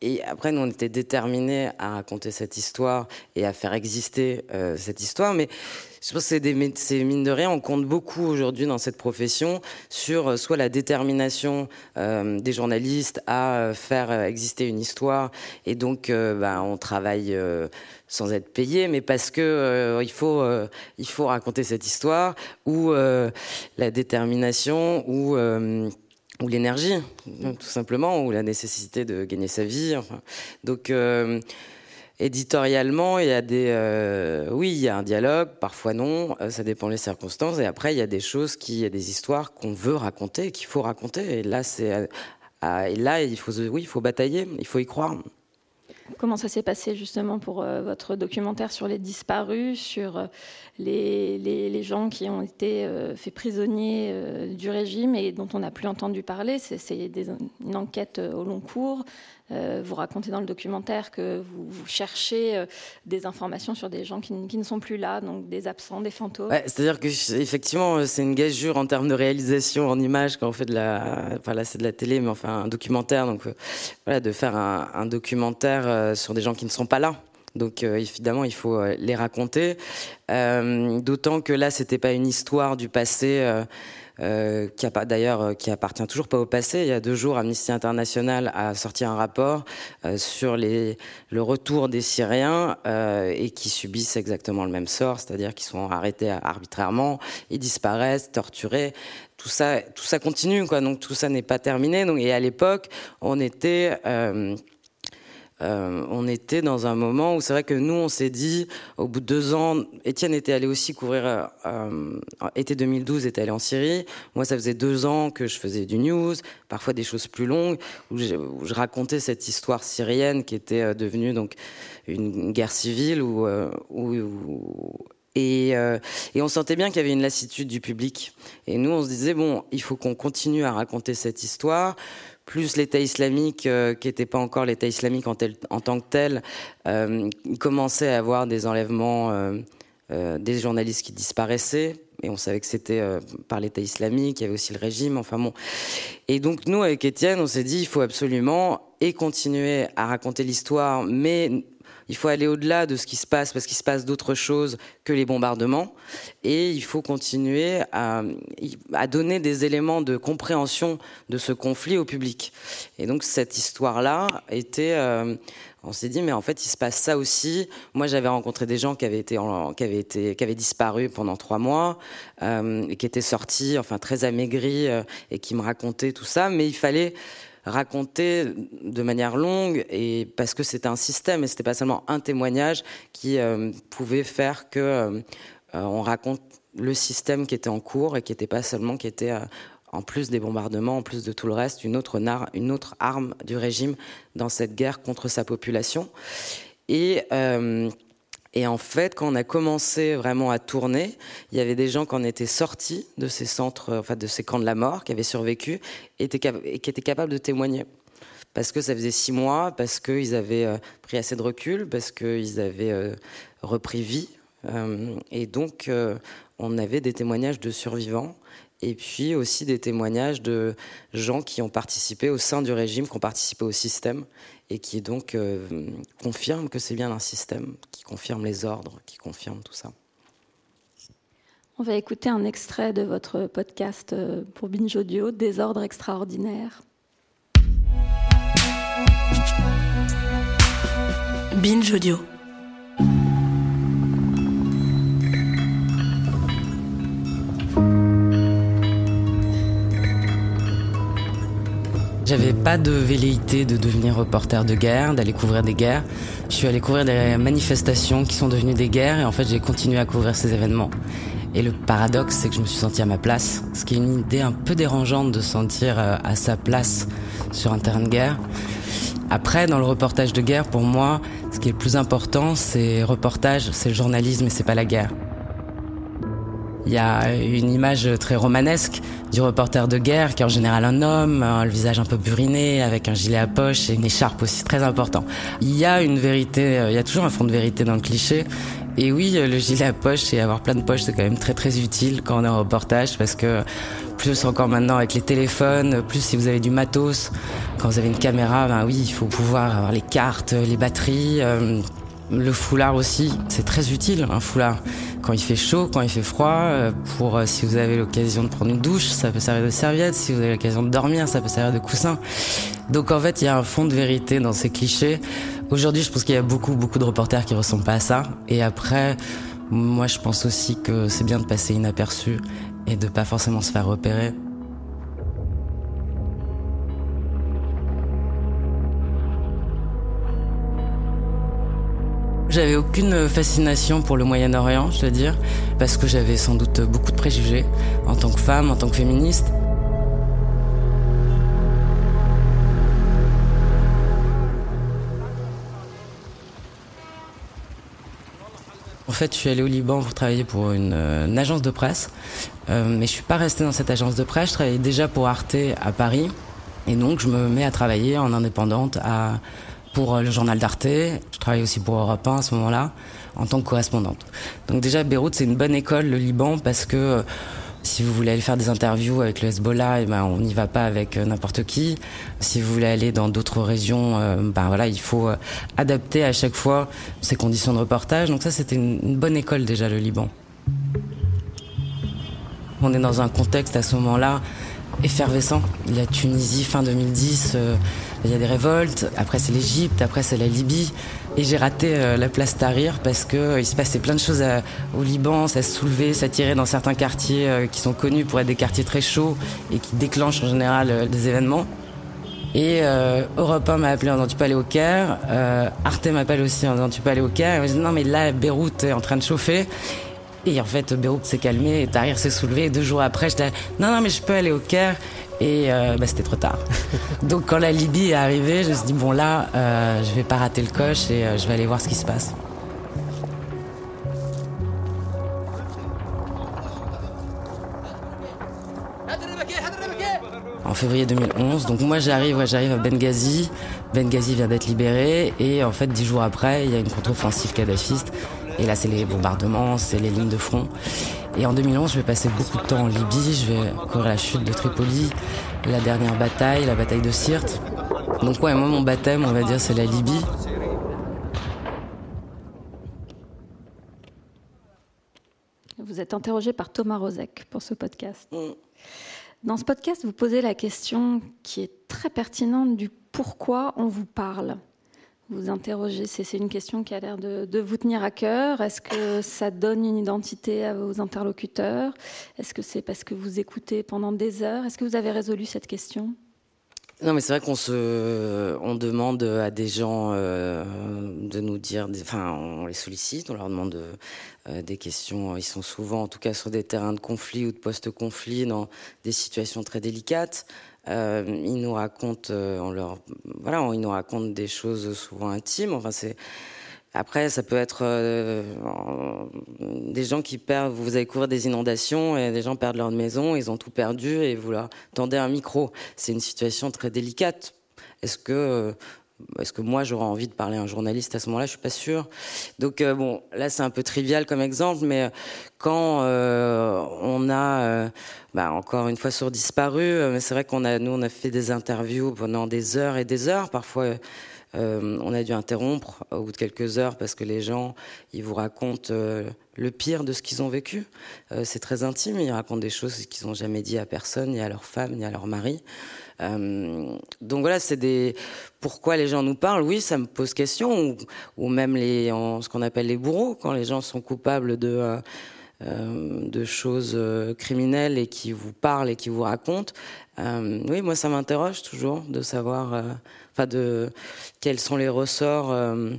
et après, nous, on était déterminés à raconter cette histoire et à faire exister euh, cette histoire. Mais je pense que c'est, des, c'est mine de rien, on compte beaucoup aujourd'hui dans cette profession sur soit la détermination euh, des journalistes à faire exister une histoire, et donc euh, bah, on travaille. Euh, sans être payé, mais parce que euh, il faut euh, il faut raconter cette histoire, ou euh, la détermination, ou euh, ou l'énergie, tout simplement, ou la nécessité de gagner sa vie. Enfin. Donc, euh, éditorialement, il y a des, euh, oui, il y a un dialogue, parfois non, ça dépend des circonstances. Et après, il y a des choses, qui, il y a des histoires qu'on veut raconter, qu'il faut raconter. Et là, c'est, à, à, et là, il faut, oui, il faut batailler, il faut y croire. Comment ça s'est passé justement pour euh, votre documentaire sur les disparus, sur euh, les, les, les gens qui ont été euh, faits prisonniers euh, du régime et dont on n'a plus entendu parler? C'est, c'est des, une enquête euh, au long cours. Euh, vous racontez dans le documentaire que vous, vous cherchez euh, des informations sur des gens qui, qui ne sont plus là, donc des absents, des fantômes. Ouais, c'est-à-dire que effectivement, c'est une gageure en termes de réalisation, en images, quand on fait de la, enfin là c'est de la télé, mais enfin un documentaire, donc euh, voilà, de faire un, un documentaire euh, sur des gens qui ne sont pas là. Donc euh, évidemment, il faut euh, les raconter. Euh, d'autant que là, c'était pas une histoire du passé. Euh, Euh, qui a, d'ailleurs euh, qui appartient toujours pas au passé. Il y a deux jours, Amnesty International a sorti un rapport euh, sur les, le retour des Syriens euh, et qui subissent exactement le même sort, c'est-à-dire qu'ils sont arrêtés arbitrairement, ils disparaissent, torturés. Tout ça, tout ça continue, quoi. Donc tout ça n'est pas terminé. Donc, et à l'époque, on était... Euh, Euh, on était dans un moment où c'est vrai que nous, on s'est dit, au bout de deux ans, Étienne était allé aussi couvrir, euh, été deux mille douze, était allé en Syrie. Moi, ça faisait deux ans que je faisais du news, parfois des choses plus longues, où je, où je racontais cette histoire syrienne qui était devenue donc une guerre civile. Où, où, où, et, euh, et on sentait bien qu'il y avait une lassitude du public. Et nous, on se disait, bon, il faut qu'on continue à raconter cette histoire. Plus l'État islamique, euh, qui n'était pas encore l'État islamique en, tel, en tant que tel, euh, commençait à avoir des enlèvements, euh, euh, des journalistes qui disparaissaient. Et on savait que c'était euh, par l'État islamique, il y avait aussi le régime, enfin bon. Et donc nous, avec Étienne, on s'est dit, il faut absolument et continuer à raconter l'histoire, mais... il faut aller au-delà de ce qui se passe, parce qu'il se passe d'autres choses que les bombardements. Et il faut continuer à, à donner des éléments de compréhension de ce conflit au public. Et donc cette histoire-là était... Euh, on s'est dit, mais en fait, il se passe ça aussi. Moi, j'avais rencontré des gens qui avaient été, en, qui avaient été, qui avaient disparu pendant trois mois, euh, et qui étaient sortis, enfin très amaigris, euh, et qui me racontaient tout ça. Mais il fallait... raconté de manière longue, et parce que c'était un système et c'était pas seulement un témoignage qui euh, pouvait faire que euh, on raconte le système qui était en cours et qui était pas seulement qui était euh, en plus des bombardements, en plus de tout le reste, une autre nar- une autre arme du régime dans cette guerre contre sa population. Et euh, Et en fait, quand on a commencé vraiment à tourner, il y avait des gens qui en étaient sortis de ces centres, enfin de ces camps de la mort, qui avaient survécu et qui étaient capables de témoigner. Parce que ça faisait six mois, parce qu'ils avaient pris assez de recul, parce qu'ils avaient repris vie. Et donc, on avait des témoignages de survivants. Et puis aussi des témoignages de gens qui ont participé au sein du régime, qui ont participé au système, et qui donc euh, confirment que c'est bien un système, qui confirme les ordres, qui confirme tout ça. On va écouter un extrait de votre podcast pour Binge Audio, Désordres extraordinaires. Binge Audio. J'avais pas de velléité de devenir reporter de guerre, d'aller couvrir des guerres. Je suis allé couvrir des manifestations qui sont devenues des guerres et en fait j'ai continué à couvrir ces événements. Et le paradoxe, c'est que je me suis sentie à ma place, ce qui est une idée un peu dérangeante de se sentir à sa place sur un terrain de guerre. Après, dans le reportage de guerre, pour moi, ce qui est le plus important, c'est reportage, c'est le journalisme et c'est pas la guerre. Il y a une image très romanesque du reporter de guerre, qui est en général un homme, le visage un peu buriné, avec un gilet à poche et une écharpe aussi, très important. Il y a une vérité, il y a toujours un fond de vérité dans le cliché. Et oui, le gilet à poche et avoir plein de poches, c'est quand même très très utile quand on est en reportage, parce que plus encore maintenant avec les téléphones, plus si vous avez du matos, quand vous avez une caméra, ben oui, il faut pouvoir avoir les cartes, les batteries... Euh, le foulard aussi, c'est très utile, un foulard. Quand il fait chaud, quand il fait froid, pour si vous avez l'occasion de prendre une douche, ça peut servir de serviette. Si vous avez l'occasion de dormir, ça peut servir de coussin. Donc en fait, il y a un fond de vérité dans ces clichés. Aujourd'hui, je pense qu'il y a beaucoup, beaucoup de reporters qui ne ressemblent pas à ça. Et après, moi, je pense aussi que c'est bien de passer inaperçu et de pas forcément se faire repérer. J'avais aucune fascination pour le Moyen-Orient, je dois dire, parce que j'avais sans doute beaucoup de préjugés en tant que femme, en tant que féministe. En fait, je suis allée au Liban pour travailler pour une, une agence de presse. Euh, mais je suis pas restée dans cette agence de presse. Je travaillais déjà pour Arte à Paris. Et donc, je me mets à travailler en indépendante à, pour le journal d'Arte. Je travaille aussi pour Europe un à ce moment-là, en tant que correspondante. Donc déjà, Beyrouth, c'est une bonne école, le Liban, parce que si vous voulez aller faire des interviews avec le Hezbollah, eh ben, on n'y va pas avec n'importe qui. Si vous voulez aller dans d'autres régions, euh, ben voilà, il faut adapter à chaque fois ces conditions de reportage. Donc ça, c'était une, une bonne école déjà, le Liban. On est dans un contexte à ce moment-là effervescent. La Tunisie, fin deux mille dix, euh, il y a des révoltes. Après, c'est l'Égypte. Après, c'est la Libye. Et j'ai raté euh, la place Tahrir parce que euh, il se passait plein de choses à, au Liban. Ça se soulevait, ça tirait dans certains quartiers euh, qui sont connus pour être des quartiers très chauds et qui déclenchent en général euh, des événements. Et euh, Europe un m'a appelé en disant « tu peux aller au Caire euh, ». Arte m'appelle aussi en disant « tu peux aller au Caire ». Et moi, je dis « non, mais là, Beyrouth est en train de chauffer ». Et en fait, Beyrouth s'est calmé, et Tahrir s'est soulevé. Et deux jours après, j'étais « non, non, mais je peux aller au Caire ». Et euh, bah, c'était trop tard. Donc quand la Libye est arrivée, je me suis dit « bon là, euh, je vais pas rater le coche et euh, je vais aller voir ce qui se passe ». En février deux mille onze, donc moi j'arrive, ouais, j'arrive à Benghazi. Benghazi vient d'être libérée. Et en fait, dix jours après, il y a une contre-offensive kadhafiste. Et là, c'est les bombardements, c'est les lignes de front. Et en deux mille onze, je vais passer beaucoup de temps en Libye. Je vais courir la chute de Tripoli, la dernière bataille, la bataille de Sirte. Donc ouais, moi, mon baptême, on va dire, c'est la Libye. Vous êtes interrogé par Thomas Rosec pour ce podcast. Dans ce podcast, vous posez la question qui est très pertinente du pourquoi on vous parle. Vous interrogez, c'est, c'est une question qui a l'air de, de vous tenir à cœur. Est-ce que ça donne une identité à vos interlocuteurs? Est-ce que c'est parce que vous écoutez pendant des heures? Est-ce que vous avez résolu cette question? Non, mais c'est vrai qu'on se, on demande à des gens euh, de nous dire, des, enfin, on les sollicite, on leur demande euh, des questions. Ils sont souvent, en tout cas, sur des terrains de conflit ou de post-conflit, dans des situations très délicates. Euh, ils nous racontent, euh, on leur, voilà, on, ils nous racontent des choses souvent intimes. Enfin, c'est après, ça peut être euh, des gens qui perdent. Vous allez couvrir des inondations et des gens perdent leur maison, ils ont tout perdu et vous leur tendez un micro. C'est une situation très délicate. Est-ce que, est-ce que moi j'aurais envie de parler à un journaliste à ce moment-là? Je suis pas sûre. Donc euh, bon, là c'est un peu trivial comme exemple, mais quand euh, on a euh, Bah, encore une fois sur Disparu, mais c'est vrai qu'on a, nous, on a fait des interviews pendant des heures et des heures. Parfois, euh, on a dû interrompre au bout de quelques heures parce que les gens, ils vous racontent euh, le pire de ce qu'ils ont vécu. Euh, c'est très intime. Ils racontent des choses qu'ils n'ont jamais dit à personne, ni à leur femme, ni à leur mari. Euh, donc voilà, c'est des. Pourquoi les gens nous parlent? Oui, ça me pose question. Ou, ou même les, en, ce qu'on appelle les bourreaux, quand les gens sont coupables de. Euh, Euh, de choses euh, criminelles et qui vous parlent et qui vous racontent. Euh, oui, moi, ça m'interroge toujours de savoir, euh, enfin, de quels sont les ressorts. Euh,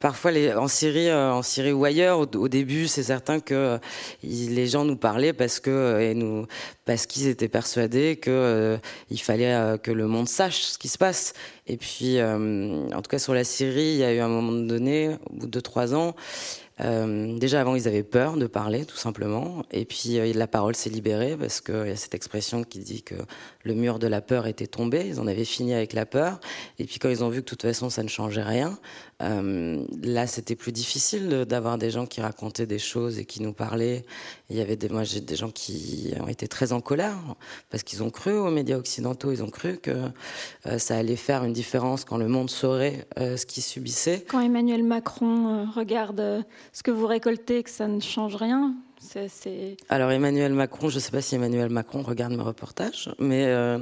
parfois, les, en Syrie, euh, en Syrie ou ailleurs, au, au début, c'est certain que euh, il, les gens nous parlaient parce que et nous, parce qu'ils étaient persuadés que euh, il fallait euh, que le monde sache ce qui se passe. Et puis, euh, en tout cas, sur la Syrie, il y a eu un moment donné, au bout de trois ans. Euh, déjà avant ils avaient peur de parler tout simplement et puis euh, la parole s'est libérée parce qu'il euh, y a cette expression qui dit que le mur de la peur était tombé, ils en avaient fini avec la peur et puis quand ils ont vu que de toute façon ça ne changeait rien, euh, là c'était plus difficile de, d'avoir des gens qui racontaient des choses et qui nous parlaient. Il y avait des, moi j'ai des gens qui ont été très en colère parce qu'ils ont cru aux médias occidentaux, ils ont cru que euh, ça allait faire une différence quand le monde saurait euh, ce qu'ils subissaient. Quand Emmanuel Macron euh, regarde euh... ce que vous récoltez, que ça ne change rien, c'est, c'est... Alors Emmanuel Macron, je ne sais pas si Emmanuel Macron regarde mes reportages, mais euh,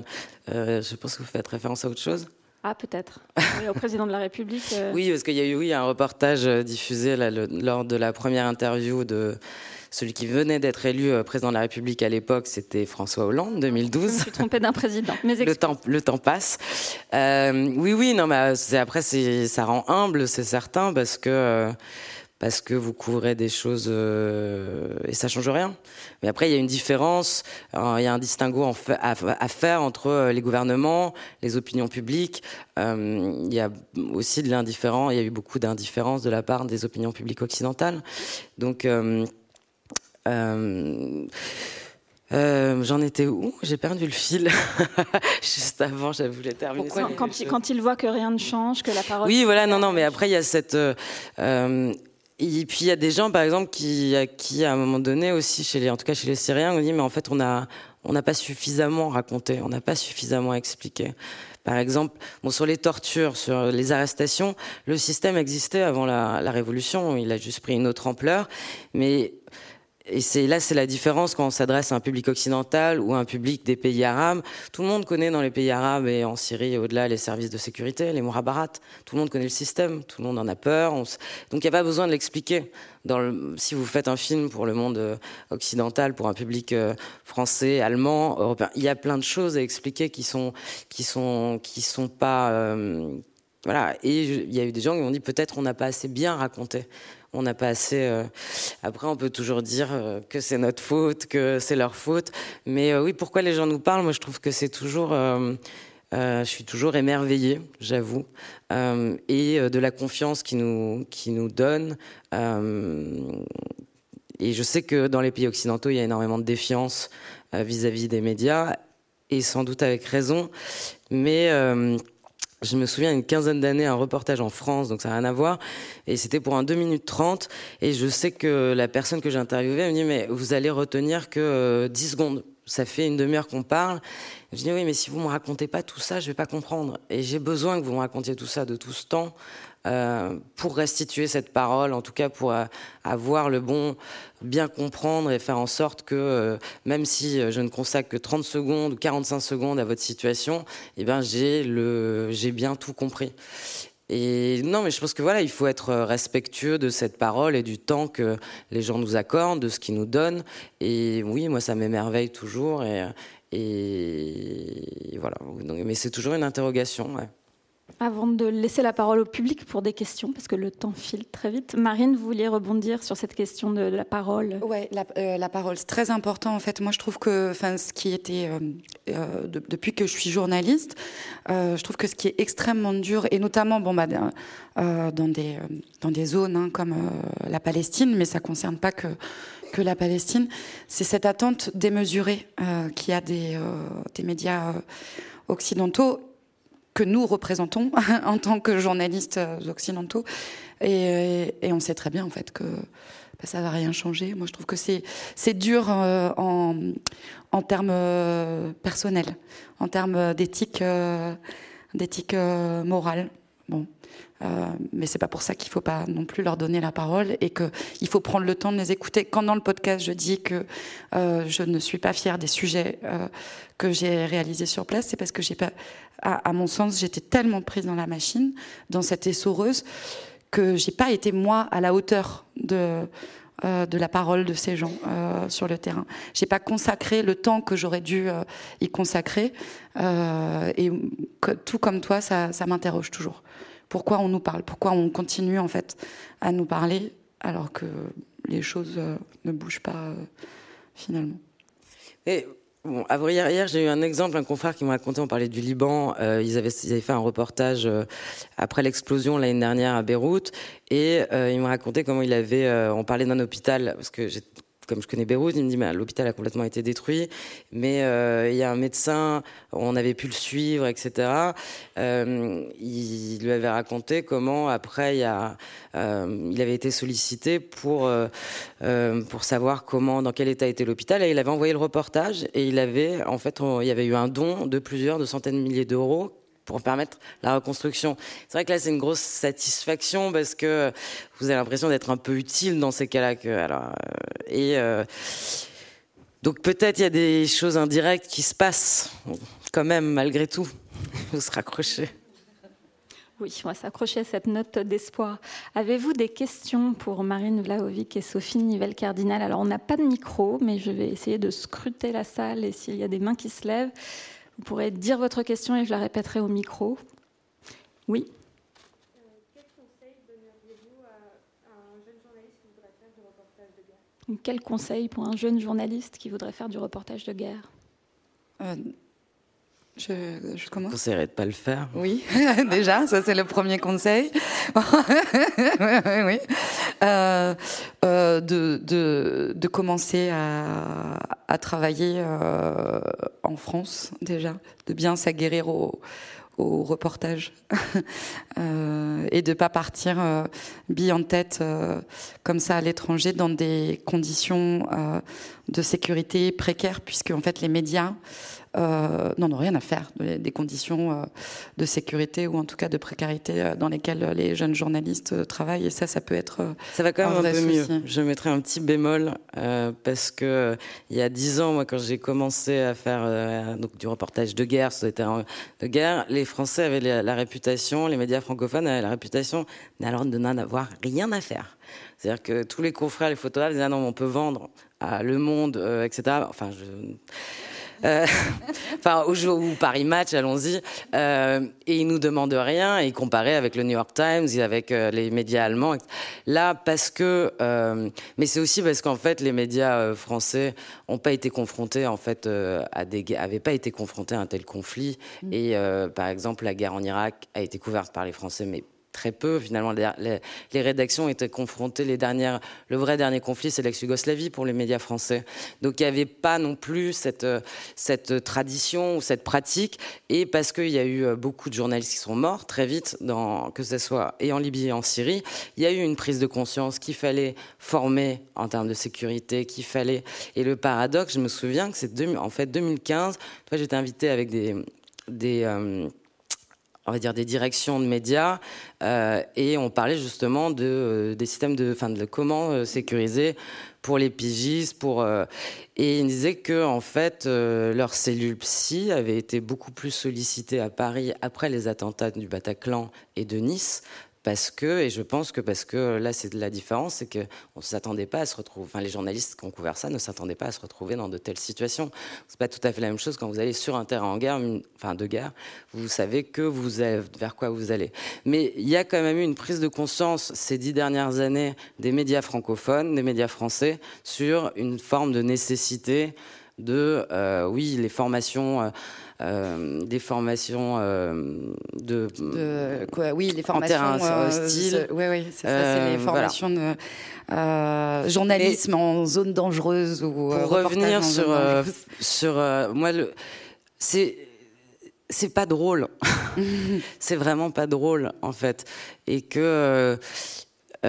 euh, je pense que vous faites référence à autre chose. Ah, peut-être. Oui, au président de la République. Euh... Oui, parce qu'il y a eu oui, un reportage diffusé là, le, lors de la première interview de celui qui venait d'être élu président de la République à l'époque, c'était François Hollande, deux mille douze. Je me suis trompée d'un président. Le temps, le temps passe. Euh, oui, oui, non, mais c'est, après, c'est, ça rend humble, c'est certain, parce que... Euh, parce que vous couvrez des choses euh, et ça change rien. Mais après, il y a une différence, euh, il y a un distinguo en fa- à, à faire entre euh, les gouvernements, les opinions publiques. Euh, il y a aussi de l'indifférent, il y a eu beaucoup d'indifférence de la part des opinions publiques occidentales. Donc, euh, euh, euh, j'en étais où ? J'ai perdu le fil. Juste avant, je voulais terminer. Pourquoi, ça, quand, il, quand il voit que rien ne change, que la parole... Oui, voilà, non, non, mais après, il y a cette... Euh, euh, Et puis il y a des gens, par exemple, qui, qui à un moment donné aussi, chez les, en tout cas chez les Syriens, on dit mais en fait on a, on n'a pas suffisamment raconté, on n'a pas suffisamment expliqué. Par exemple, bon, sur les tortures, sur les arrestations, le système existait avant la, la révolution, il a juste pris une autre ampleur, mais et c'est, là, c'est la différence quand on s'adresse à un public occidental ou à un public des pays arabes. Tout le monde connaît dans les pays arabes et en Syrie et au-delà les services de sécurité, les mourabarats. Tout le monde connaît le système, tout le monde en a peur. On s... Donc il n'y a pas besoin de l'expliquer. Dans le... Si vous faites un film pour le monde occidental, pour un public euh, français, allemand, européen, il y a plein de choses à expliquer qui sont, qui sont, qui sont pas... Euh... Voilà. Et il y a eu des gens qui ont dit peut-être on n'a pas assez bien raconté. On n'a pas assez... Euh... Après, on peut toujours dire euh, que c'est notre faute, que c'est leur faute. Mais euh, oui, pourquoi les gens nous parlent ? Moi, je trouve que c'est toujours... Euh, euh, je suis toujours émerveillée, j'avoue. Euh, et euh, de la confiance qu'ils nous, qu'ils nous donnent. Euh, et je sais que dans les pays occidentaux, il y a énormément de défiance euh, vis-à-vis des médias. Et sans doute avec raison. Mais... Euh, Je me souviens, une quinzaine d'années, un reportage en France, donc ça n'a rien à voir. Et c'était pour un deux minutes trente. Et je sais que la personne que j'ai interviewée, elle me dit « Mais vous allez retenir que euh, dix secondes. Ça fait une demi-heure qu'on parle. » Je dis « Oui, mais si vous ne me racontez pas tout ça, je ne vais pas comprendre. Et j'ai besoin que vous me racontiez tout ça de tout ce temps euh, pour restituer cette parole, en tout cas pour euh, avoir le bon, bien comprendre et faire en sorte que, euh, même si je ne consacre que trente secondes ou quarante-cinq secondes à votre situation, eh ben, j'ai, le, j'ai bien tout compris. » Et non, mais je pense que voilà, il faut être respectueux de cette parole et du temps que les gens nous accordent, de ce qu'ils nous donnent. Et oui, moi, ça m'émerveille toujours. Et, et voilà. Donc, mais c'est toujours une interrogation. Ouais. Avant de laisser la parole au public pour des questions, parce que le temps file très vite, Marine, vous vouliez rebondir sur cette question de, de la parole. Oui, la, euh, la parole, c'est très important en fait. Moi, je trouve que ce qui était, euh, euh, de, depuis que je suis journaliste, euh, je trouve que ce qui est extrêmement dur, et notamment bon, bah, euh, dans, des, dans des zones hein, comme euh, la Palestine, mais ça ne concerne pas que... que la Palestine, c'est cette attente démesurée euh, qu'il y a des, euh, des médias euh, occidentaux que nous représentons en tant que journalistes occidentaux. Et, et, et on sait très bien, en fait, que ben, ça ne va rien changer. Moi, je trouve que c'est, c'est dur euh, en, en termes euh, personnels, en termes d'éthique, euh, d'éthique euh, morale. Bon. Euh, mais c'est pas pour ça qu'il faut pas non plus leur donner la parole et que il faut prendre le temps de les écouter. Quand dans le podcast je dis que euh, je ne suis pas fière des sujets euh, que j'ai réalisés sur place, c'est parce que j'ai pas, à, à mon sens, j'étais tellement prise dans la machine, dans cette essoreuse, que j'ai pas été moi à la hauteur de euh, de la parole de ces gens euh, sur le terrain. J'ai pas consacré le temps que j'aurais dû euh, y consacrer. Euh, et que, tout comme toi, ça, ça m'interroge toujours. Pourquoi on nous parle ? Pourquoi on continue en fait à nous parler alors que les choses euh, ne bougent pas euh, finalement ? Et bon, à vrai dire, hier j'ai eu un exemple, un confrère qui m'a raconté, on parlait du Liban, euh, ils, avaient, ils avaient fait un reportage euh, après l'explosion l'année dernière à Beyrouth et euh, il me racontait comment il avait, euh, on parlait d'un hôpital parce que j'ai Comme je connais Beyrouth, il me dit bah, l'hôpital a complètement été détruit, mais il euh, y a un médecin, on avait pu le suivre, et cetera. Euh, il lui avait raconté comment après y a, euh, il avait été sollicité pour euh, euh, pour savoir comment, dans quel état était l'hôpital, et il avait envoyé le reportage et il avait en fait il y avait eu un don de plusieurs de centaines de milliers d'euros pour permettre la reconstruction. C'est vrai que là, c'est une grosse satisfaction parce que vous avez l'impression d'être un peu utile dans ces cas-là. Que, alors, et, euh, donc peut-être il y a des choses indirectes qui se passent, quand même, malgré tout. Vous se raccrochez. Oui, on va s'accrocher à cette note d'espoir. Avez-vous des questions pour Marine Vlahovic et Sophie Nivelle-Cardinal? Alors, on n'a pas de micro, mais je vais essayer de scruter la salle. Et s'il y a des mains qui se lèvent, vous pourrez dire votre question et je la répéterai au micro. Oui. Euh, quel conseil donneriez-vous à, à un jeune journaliste qui voudrait faire du reportage de guerre? Donc, quel conseil pour un jeune journaliste qui voudrait faire du reportage de guerre? euh... Je, je commence. Je conseillerais de ne pas le faire. Oui, déjà, ça c'est le premier conseil. oui, oui, oui. Euh, euh, de, de, de commencer à, à travailler euh, en France, déjà, de bien s'aguerrir au, au reportage euh, et de ne pas partir euh, bille en tête euh, comme ça à l'étranger dans des conditions euh, de sécurité précaires, puisque en fait les médias. Euh, non, non, rien à faire des conditions euh, de sécurité ou en tout cas de précarité euh, dans lesquelles euh, les jeunes journalistes euh, travaillent, et ça, ça peut être euh, ça va quand même un, un peu souci. Mieux. Je mettrai un petit bémol euh, parce que euh, il y a dix ans, moi, quand j'ai commencé à faire euh, donc du reportage de guerre, c'était un, de guerre, les Français avaient la, la réputation, les médias francophones avaient la réputation, alors de n'avoir rien à faire. C'est-à-dire que tous les confrères, les photographes disaient ah, non, on peut vendre à Le Monde, euh, et cetera. Enfin, je Euh, enfin, au jour où Paris Match, allons-y. Euh, et ils nous demandent rien. Et ils comparaient avec le New York Times, avec euh, les médias allemands. Là, parce que, euh, mais c'est aussi parce qu'en fait, les médias euh, français n'ont pas été confrontés, en fait, euh, à des, avaient pas été confrontés à un tel conflit. Et euh, par exemple, la guerre en Irak a été couverte par les Français, mais très peu, finalement. Les, les, les rédactions étaient confrontées. Les dernières, le vrai dernier conflit, c'est l'ex-Yougoslavie pour les médias français. Donc, il n'y avait pas non plus cette, cette tradition ou cette pratique. Et parce qu'il y a eu beaucoup de journalistes qui sont morts très vite, dans, que ce soit et en Libye et en Syrie, il y a eu une prise de conscience qu'il fallait former en termes de sécurité, qu'il fallait... Et le paradoxe, je me souviens que c'est deux, en fait deux mille quinze, j'étais invitée avec des... des euh, on va dire des directions de médias, euh, et on parlait justement de euh, des systèmes de, enfin de comment euh, sécuriser pour les pigistes, pour euh, et ils disaient que en fait euh, leur cellule psy avait été beaucoup plus sollicitée à Paris après les attentats du Bataclan et de Nice. Parce que, et je pense que parce que là c'est de la différence, c'est qu'on ne s'attendait pas à se retrouver, enfin les journalistes qui ont couvert ça ne s'attendaient pas à se retrouver dans de telles situations. C'est pas tout à fait la même chose quand vous allez sur un terrain en guerre, enfin de guerre, vous savez que vous avez, vers quoi vous allez. Mais il y a quand même eu une prise de conscience ces dix dernières années des médias francophones, des médias français, sur une forme de nécessité de, euh, oui, les formations... Euh, Euh, des formations euh, de, de quoi, oui, les formations en terrain hostile. Euh, oui, oui, c'est ça, euh, c'est les formations voilà. de euh, journalisme. Mais en zone dangereuse ou pour revenir sur euh, sur euh, moi, le, c'est c'est pas drôle, c'est vraiment pas drôle en fait, et que euh,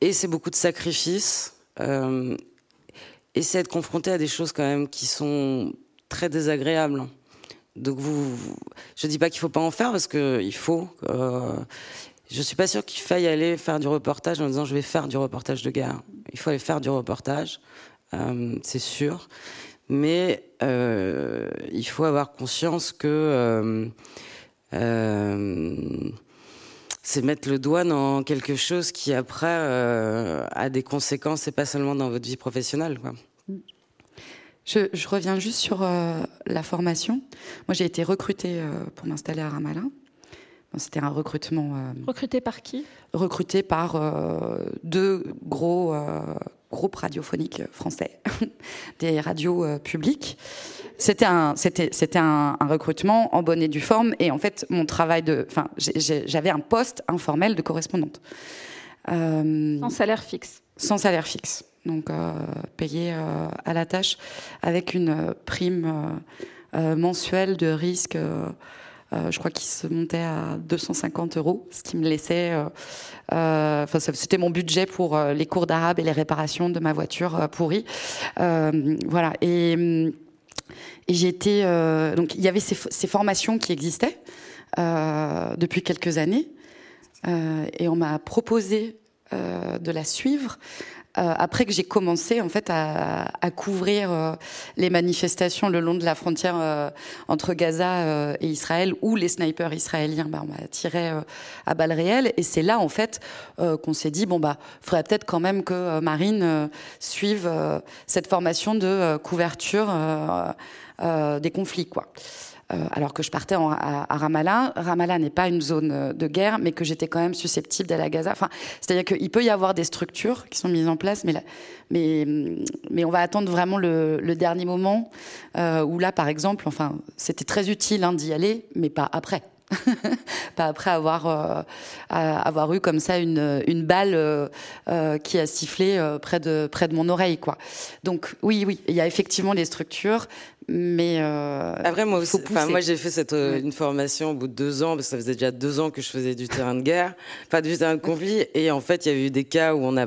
et c'est beaucoup de sacrifices euh, et c'est être confronté à des choses quand même qui sont très désagréables. Donc, vous, je ne dis pas qu'il ne faut pas en faire, parce qu'il faut. Euh, je ne suis pas sûre qu'il faille aller faire du reportage en disant « je vais faire du reportage de guerre ». Il faut aller faire du reportage, euh, c'est sûr. Mais euh, il faut avoir conscience que euh, euh, c'est mettre le doigt dans quelque chose qui, après, euh, a des conséquences, et pas seulement dans votre vie professionnelle, quoi. Je, je reviens juste sur euh, la formation. Moi, j'ai été recrutée euh, pour m'installer à Ramallah. Bon, c'était un recrutement... Euh, recrutée par qui ? Recrutée par euh, deux gros euh, groupes radiophoniques français, des radios euh, publiques. C'était un, c'était, c'était un, un recrutement en bonne et due forme. Et en fait, mon travail de... Enfin, j'avais un poste informel de correspondante. Euh, sans salaire fixe. Sans salaire fixe. Donc euh, payé euh, à la tâche avec une euh, prime euh, euh, mensuelle de risque, euh, euh, je crois qu'il se montait à deux cent cinquante euros, ce qui me laissait, euh, euh, c'était mon budget pour euh, les cours d'arabe et les réparations de ma voiture euh, pourrie, euh, voilà. Et, et j'ai été, euh, donc il y avait ces, ces formations qui existaient euh, depuis quelques années, euh, et on m'a proposé euh, de la suivre. euh, après que j'ai commencé en fait à, à couvrir euh, les manifestations le long de la frontière euh, entre Gaza euh, et Israël, où les snipers israéliens bah, on m'a tiré euh, à balles réelles. Et c'est là en fait euh, qu'on s'est dit bon bah faudrait peut-être quand même que euh, Marine euh, suive euh, cette formation de euh, couverture euh, euh, des conflits quoi. Alors que je partais en, à, à Ramallah. Ramallah n'est pas une zone de guerre, mais que j'étais quand même susceptible d'aller à Gaza. Enfin, c'est-à-dire qu'il peut y avoir des structures qui sont mises en place, mais, là, mais, mais on va attendre vraiment le, le dernier moment euh, où là, par exemple, enfin, c'était très utile hein, d'y aller, mais pas après. Pas après avoir, euh, avoir eu comme ça une, une balle euh, euh, qui a sifflé euh, près, de, près de mon oreille, quoi. Donc oui, oui, il y a effectivement les structures, mais euh, après moi, faut pousser. Moi j'ai fait cette, euh, une formation au bout de deux ans, parce que ça faisait déjà deux ans que je faisais du terrain de guerre, enfin du terrain de conflit, et en fait il y avait eu des cas où on a,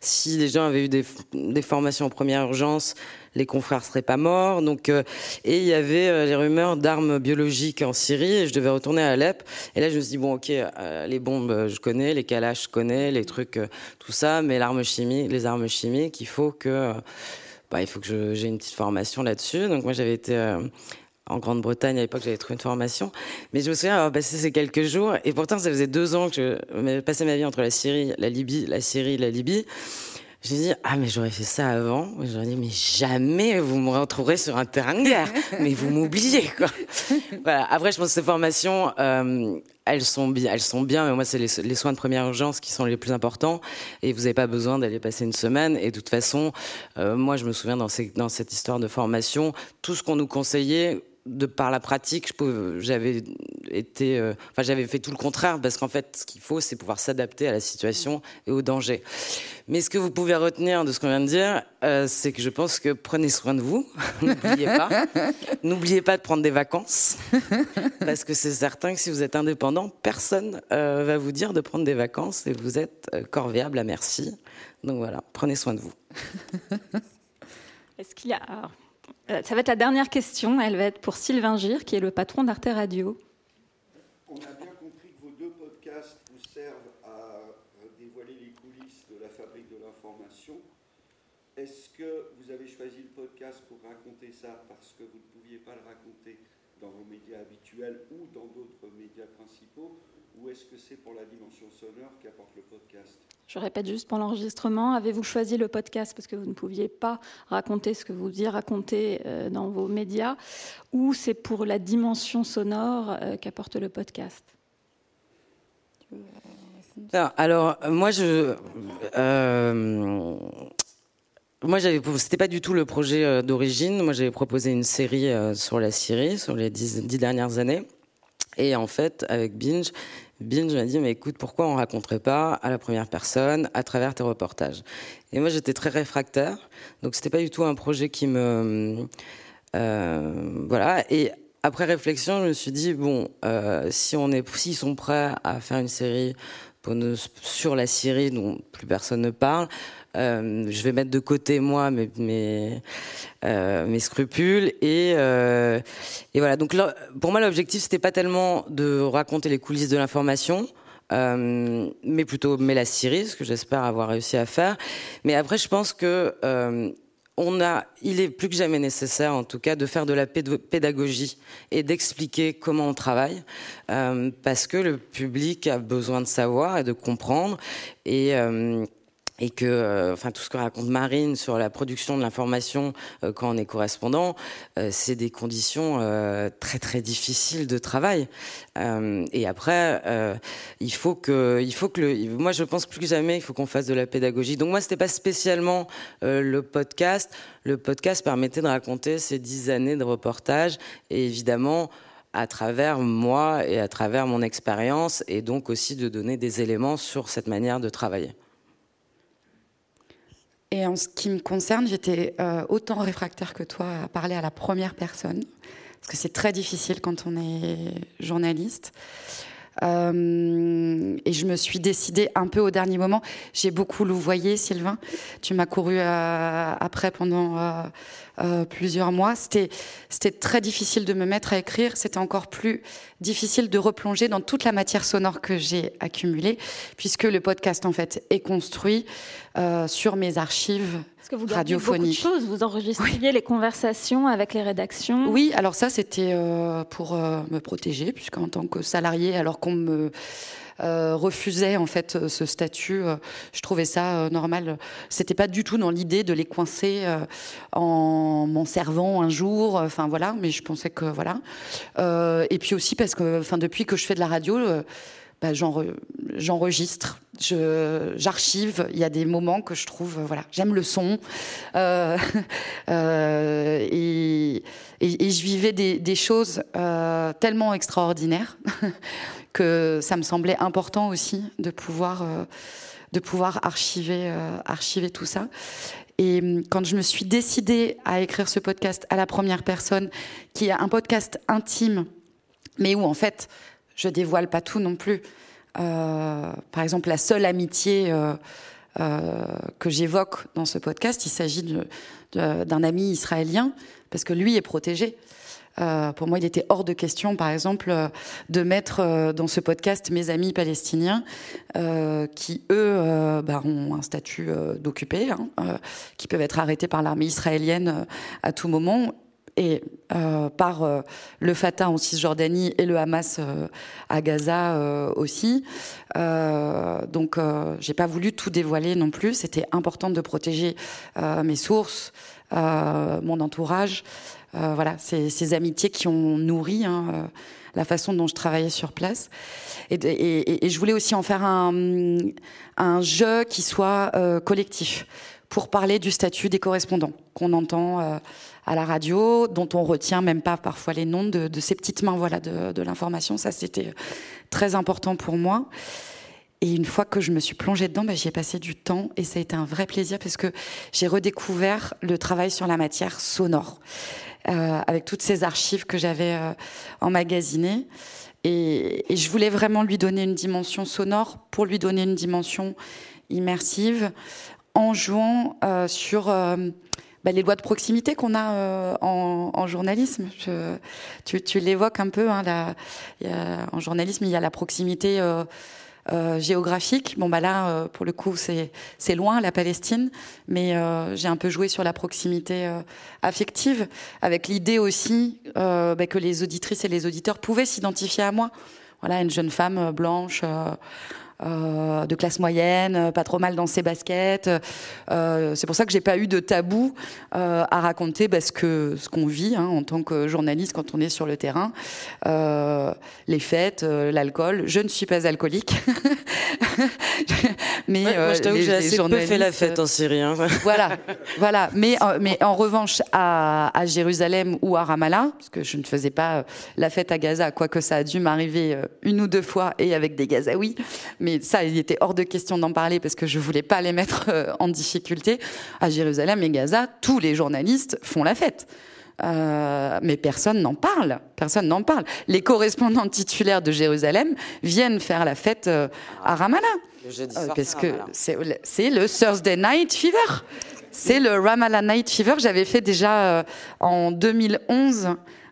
si les gens avaient eu des, des formations en première urgence, les confrères seraient pas morts, donc euh, et il y avait euh, les rumeurs d'armes biologiques en Syrie, et je devais retourner à Alep, et là je me suis dit bon ok, euh, les bombes euh, je connais, les kalachs je connais, les trucs euh, tout ça, mais l'arme chimique, les armes chimiques, il faut que euh, bah, il faut que je, j'ai une petite formation là-dessus. Donc moi j'avais été euh, en Grande-Bretagne à l'époque, j'avais trouvé une formation, mais je me souviens avoir passé ces quelques jours, et pourtant ça faisait deux ans que je passais ma vie entre la Syrie, la Libye, la Syrie, la Libye. Je me dis, ah, mais j'aurais fait ça avant. J'aurais dit, mais jamais vous me retrouverez sur un terrain de guerre. Mais vous m'oubliez, quoi. Voilà. Après, je pense que ces formations, euh, elles sont bien, elles sont bien. Mais moi, c'est les, les soins de première urgence qui sont les plus importants. Et vous n'avez pas besoin d'aller passer une semaine. Et de toute façon, euh, moi, je me souviens dans, ces, dans cette histoire de formation, tout ce qu'on nous conseillait, de par la pratique, je pouvais, j'avais été, euh, enfin j'avais fait tout le contraire, parce qu'en fait, ce qu'il faut, c'est pouvoir s'adapter à la situation et au danger. Mais ce que vous pouvez retenir de ce qu'on vient de dire, euh, c'est que je pense que prenez soin de vous, n'oubliez pas, n'oubliez pas de prendre des vacances, parce que c'est certain que si vous êtes indépendant, personne euh, va vous dire de prendre des vacances, et vous êtes euh, corvéable à merci. Donc voilà, prenez soin de vous. Est-ce qu'il y a Ça va être la dernière question, elle va être pour Sylvain Gire, qui est le patron d'Arte Radio. On a bien compris que vos deux podcasts vous servent à dévoiler les coulisses de la fabrique de l'information. Est-ce que vous avez choisi le podcast pour raconter ça parce que vous ne pouviez pas le raconter dans vos médias habituels ou dans d'autres médias principaux, ou est-ce que c'est pour la dimension sonore qu'apporte le podcast ? Je répète juste pour l'enregistrement, avez-vous choisi le podcast parce que vous ne pouviez pas raconter ce que vous deviez raconter dans vos médias, ou c'est pour la dimension sonore qu'apporte le podcast ? Non, alors, moi, je... Euh, moi, j'avais, c'était pas du tout le projet d'origine. Moi, j'avais proposé une série sur la Syrie, sur les dix, dix dernières années. Et en fait, avec Binge, Binge m'a dit, mais écoute, pourquoi on raconterait pas à la première personne, à travers tes reportages ? Et moi, j'étais très réfractaire, donc c'était pas du tout un projet qui me... Euh, voilà, et après réflexion, je me suis dit, bon, euh, si on est, s'ils sont prêts à faire une série pour nous, sur la Syrie dont plus personne ne parle... Euh, je vais mettre de côté moi mes mes, euh, mes scrupules et euh, et voilà. Donc là, pour moi l'objectif c'était pas tellement de raconter les coulisses de l'information, euh, mais plutôt mais la Syrie, ce que j'espère avoir réussi à faire. Mais après je pense que euh, on a, il est plus que jamais nécessaire, en tout cas, de faire de la pédagogie et d'expliquer comment on travaille, euh, parce que le public a besoin de savoir et de comprendre et euh, et que, euh, enfin, tout ce que raconte Marine sur la production de l'information euh, quand on est correspondant, euh, c'est des conditions euh, très très difficiles de travail. Euh, et après, euh, il faut que, il faut que le, moi je pense plus que jamais, il faut qu'on fasse de la pédagogie. Donc moi, c'était pas spécialement euh, le podcast. Le podcast permettait de raconter ces dix années de reportage, et évidemment, à travers moi et à travers mon expérience, et donc aussi de donner des éléments sur cette manière de travailler. Et en ce qui me concerne, j'étais euh, autant réfractaire que toi à parler à la première personne, parce que c'est très difficile quand on est journaliste. Euh, et je me suis décidée un peu au dernier moment. J'ai beaucoup louvoyé, Sylvain. Tu m'as couru euh, après pendant euh, euh, plusieurs mois. C'était, c'était très difficile de me mettre à écrire. C'était encore plus difficile de replonger dans toute la matière sonore que j'ai accumulée, puisque le podcast, en fait, est construit euh, sur mes archives radiophoniques. Parce que vous gardiez beaucoup de choses. Vous enregistriez oui. les conversations avec les rédactions. Oui, alors ça, c'était euh, pour euh, me protéger, puisqu'en tant que salariée, alors qu'on me euh, refusait en fait ce statut, euh, je trouvais ça euh, normal. C'était pas du tout dans l'idée de les coincer euh, en m'en servant un jour. Enfin voilà, mais je pensais que voilà. Euh, et puis aussi parce que, enfin depuis que je fais de la radio, euh, bah, j'en, j'enregistre, je, j'archive. Il y a des moments que je trouve, euh, voilà, j'aime le son euh, euh, et, et, et je vivais des, des choses euh, tellement extraordinaires. que ça me semblait important aussi de pouvoir, euh, de pouvoir archiver, euh, archiver tout ça. Et quand je me suis décidée à écrire ce podcast à la première personne, qui est un podcast intime, mais où en fait, je dévoile pas tout non plus. Euh, par exemple, la seule amitié euh, euh, que j'évoque dans ce podcast, il s'agit de, de, d'un ami israélien, parce que lui est protégé. Euh, pour moi, il était hors de question, par exemple, euh, de mettre euh, dans ce podcast mes amis palestiniens euh, qui, eux, euh, bah, ont un statut euh, d'occupé, hein, euh, qui peuvent être arrêtés par l'armée israélienne euh, à tout moment, et euh, par euh, le Fatah en Cisjordanie et le Hamas euh, à Gaza euh, aussi. Euh, donc, euh, j'ai pas voulu tout dévoiler non plus. C'était important de protéger euh, mes sources, euh, mon entourage. Euh, voilà, ces, ces amitiés qui ont nourri hein, euh, la façon dont je travaillais sur place. Et, et, et je voulais aussi en faire un, un jeu qui soit euh, collectif pour parler du statut des correspondants qu'on entend euh, à la radio, dont on retient même pas parfois les noms de, de ces petites mains voilà, de, de l'information. Ça, c'était très important pour moi. Et une fois que je me suis plongée dedans, bah, j'y ai passé du temps et ça a été un vrai plaisir parce que j'ai redécouvert le travail sur la matière sonore. Euh, avec toutes ces archives que j'avais euh, emmagasinées. Et, et je voulais vraiment lui donner une dimension sonore pour lui donner une dimension immersive en jouant euh, sur euh, bah, les lois de proximité qu'on a euh, en, en journalisme. Je, tu, tu l'évoques un peu. Hein, la, y a, en journalisme, il y a la proximité euh, euh, géographique. Bon, bah là, euh, pour le coup, c'est, c'est loin, la Palestine, mais euh, j'ai un peu joué sur la proximité euh, affective, avec l'idée aussi euh, bah, que les auditrices et les auditeurs pouvaient s'identifier à moi. Voilà, une jeune femme blanche, euh, euh, de classe moyenne, pas trop mal dans ses baskets. Euh, c'est pour ça que j'ai pas eu de tabou euh, à raconter bah, ce que ce qu'on vit hein, en tant que journaliste quand on est sur le terrain. Euh, les fêtes, euh, l'alcool. Je ne suis pas alcoolique. mais ouais, euh, moi je t'avoue que j'ai assez peu fait la fête en Syrie. Hein. voilà, voilà. Mais euh, mais en revanche à, à Jérusalem ou à Ramallah, parce que je ne faisais pas la fête à Gaza, quoique ça a dû m'arriver une ou deux fois et avec des Gazaouis. Mais ça, il était hors de question d'en parler parce que je voulais pas les mettre en difficulté. À Jérusalem et Gaza, tous les journalistes font la fête. Euh, mais personne n'en parle. Personne n'en parle. Les correspondants titulaires de Jérusalem viennent faire la fête euh, à Ramallah. Le jeudi soir, euh, parce que c'est, c'est le Thursday Night Fever. C'est le Ramallah Night Fever. J'avais fait déjà euh, en deux mille onze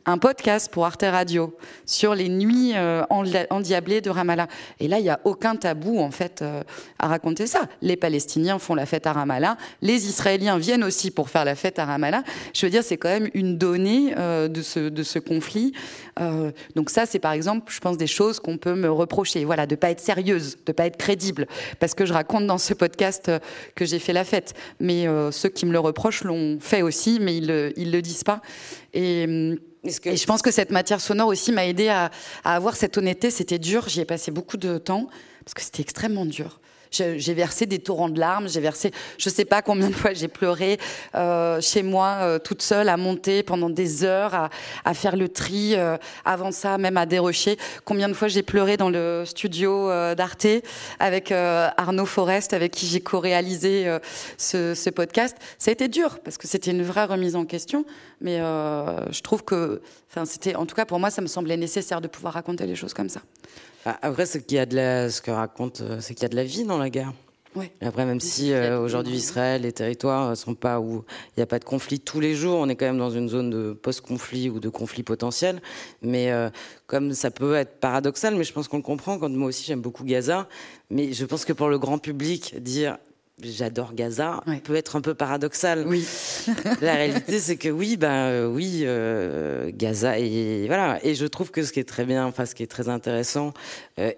un podcast pour Arte Radio sur les nuits euh, endiablées de Ramallah. Et là, il n'y a aucun tabou, en fait, euh, à raconter ça. Les Palestiniens font la fête à Ramallah, les Israéliens viennent aussi pour faire la fête à Ramallah. Je veux dire, c'est quand même une donnée euh, de ce, de ce conflit. Euh, donc ça, c'est par exemple, je pense, des choses qu'on peut me reprocher. Voilà, de ne pas être sérieuse, de ne pas être crédible, parce que je raconte dans ce podcast euh, que j'ai fait la fête. Mais euh, ceux qui me le reprochent l'ont fait aussi, mais ils ne ils le disent pas. Et... Hum, Que... Et je pense que cette matière sonore aussi m'a aidée à, à avoir cette honnêteté. C'était dur, j'y ai passé beaucoup de temps, parce que c'était extrêmement dur. Je, j'ai versé des torrents de larmes, j'ai versé, je sais pas combien de fois j'ai pleuré euh, chez moi, euh, toute seule, à monter pendant des heures, à, à faire le tri, euh, avant ça, même à dérocher. Combien de fois j'ai pleuré dans le studio euh, d'Arte avec euh, Arnaud Forest, avec qui j'ai co-réalisé euh, ce, ce podcast. Ça a été dur, parce que c'était une vraie remise en question, mais euh, je trouve que, enfin, c'était, en tout cas pour moi, ça me semblait nécessaire de pouvoir raconter les choses comme ça. Après, ce, qu'il y a de la, ce que raconte, c'est qu'il y a de la vie dans la guerre. Ouais. Après, même si euh, aujourd'hui Israël, les territoires sont pas où il n'y a pas de conflit tous les jours, on est quand même dans une zone de post-conflit ou de conflit potentiel. Mais euh, comme ça peut être paradoxal, mais je pense qu'on le comprend. Quand moi aussi, j'aime beaucoup Gaza, mais je pense que pour le grand public, dire j'adore Gaza ouais. peut être un peu paradoxal. Oui. La réalité, c'est que oui, ben euh, oui, euh, Gaza et voilà. Et je trouve que ce qui est très bien, enfin ce qui est très intéressant.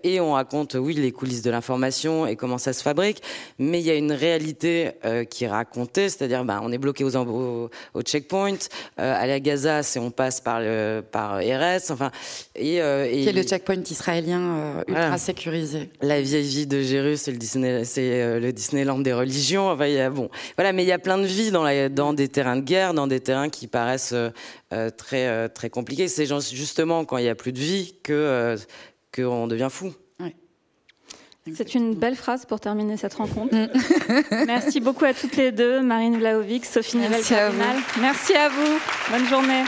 Et on raconte, oui, les coulisses de l'information et comment ça se fabrique. Mais il y a une réalité euh, qui est racontée, c'est-à-dire, bah, on est bloqué aux au, au checkpoint, euh, aller à Gaza, c'est on passe par le par R S, enfin. Et, euh, et qui est le checkpoint israélien euh, ultra voilà. sécurisé. La vieille vie de Jérusalem, c'est le Disney, c'est euh, le Disneyland des religions. Enfin, y a, bon, voilà. Mais il y a plein de vies dans la, dans des terrains de guerre, dans des terrains qui paraissent euh, très euh, très compliqués. C'est justement quand il y a plus de vie que euh, qu'on devient fou. Oui. C'est une belle phrase pour terminer cette rencontre. Merci beaucoup à toutes les deux, Marine Vlahovic, Sophie Nivelle-Cardinal. Merci à vous. Bonne journée.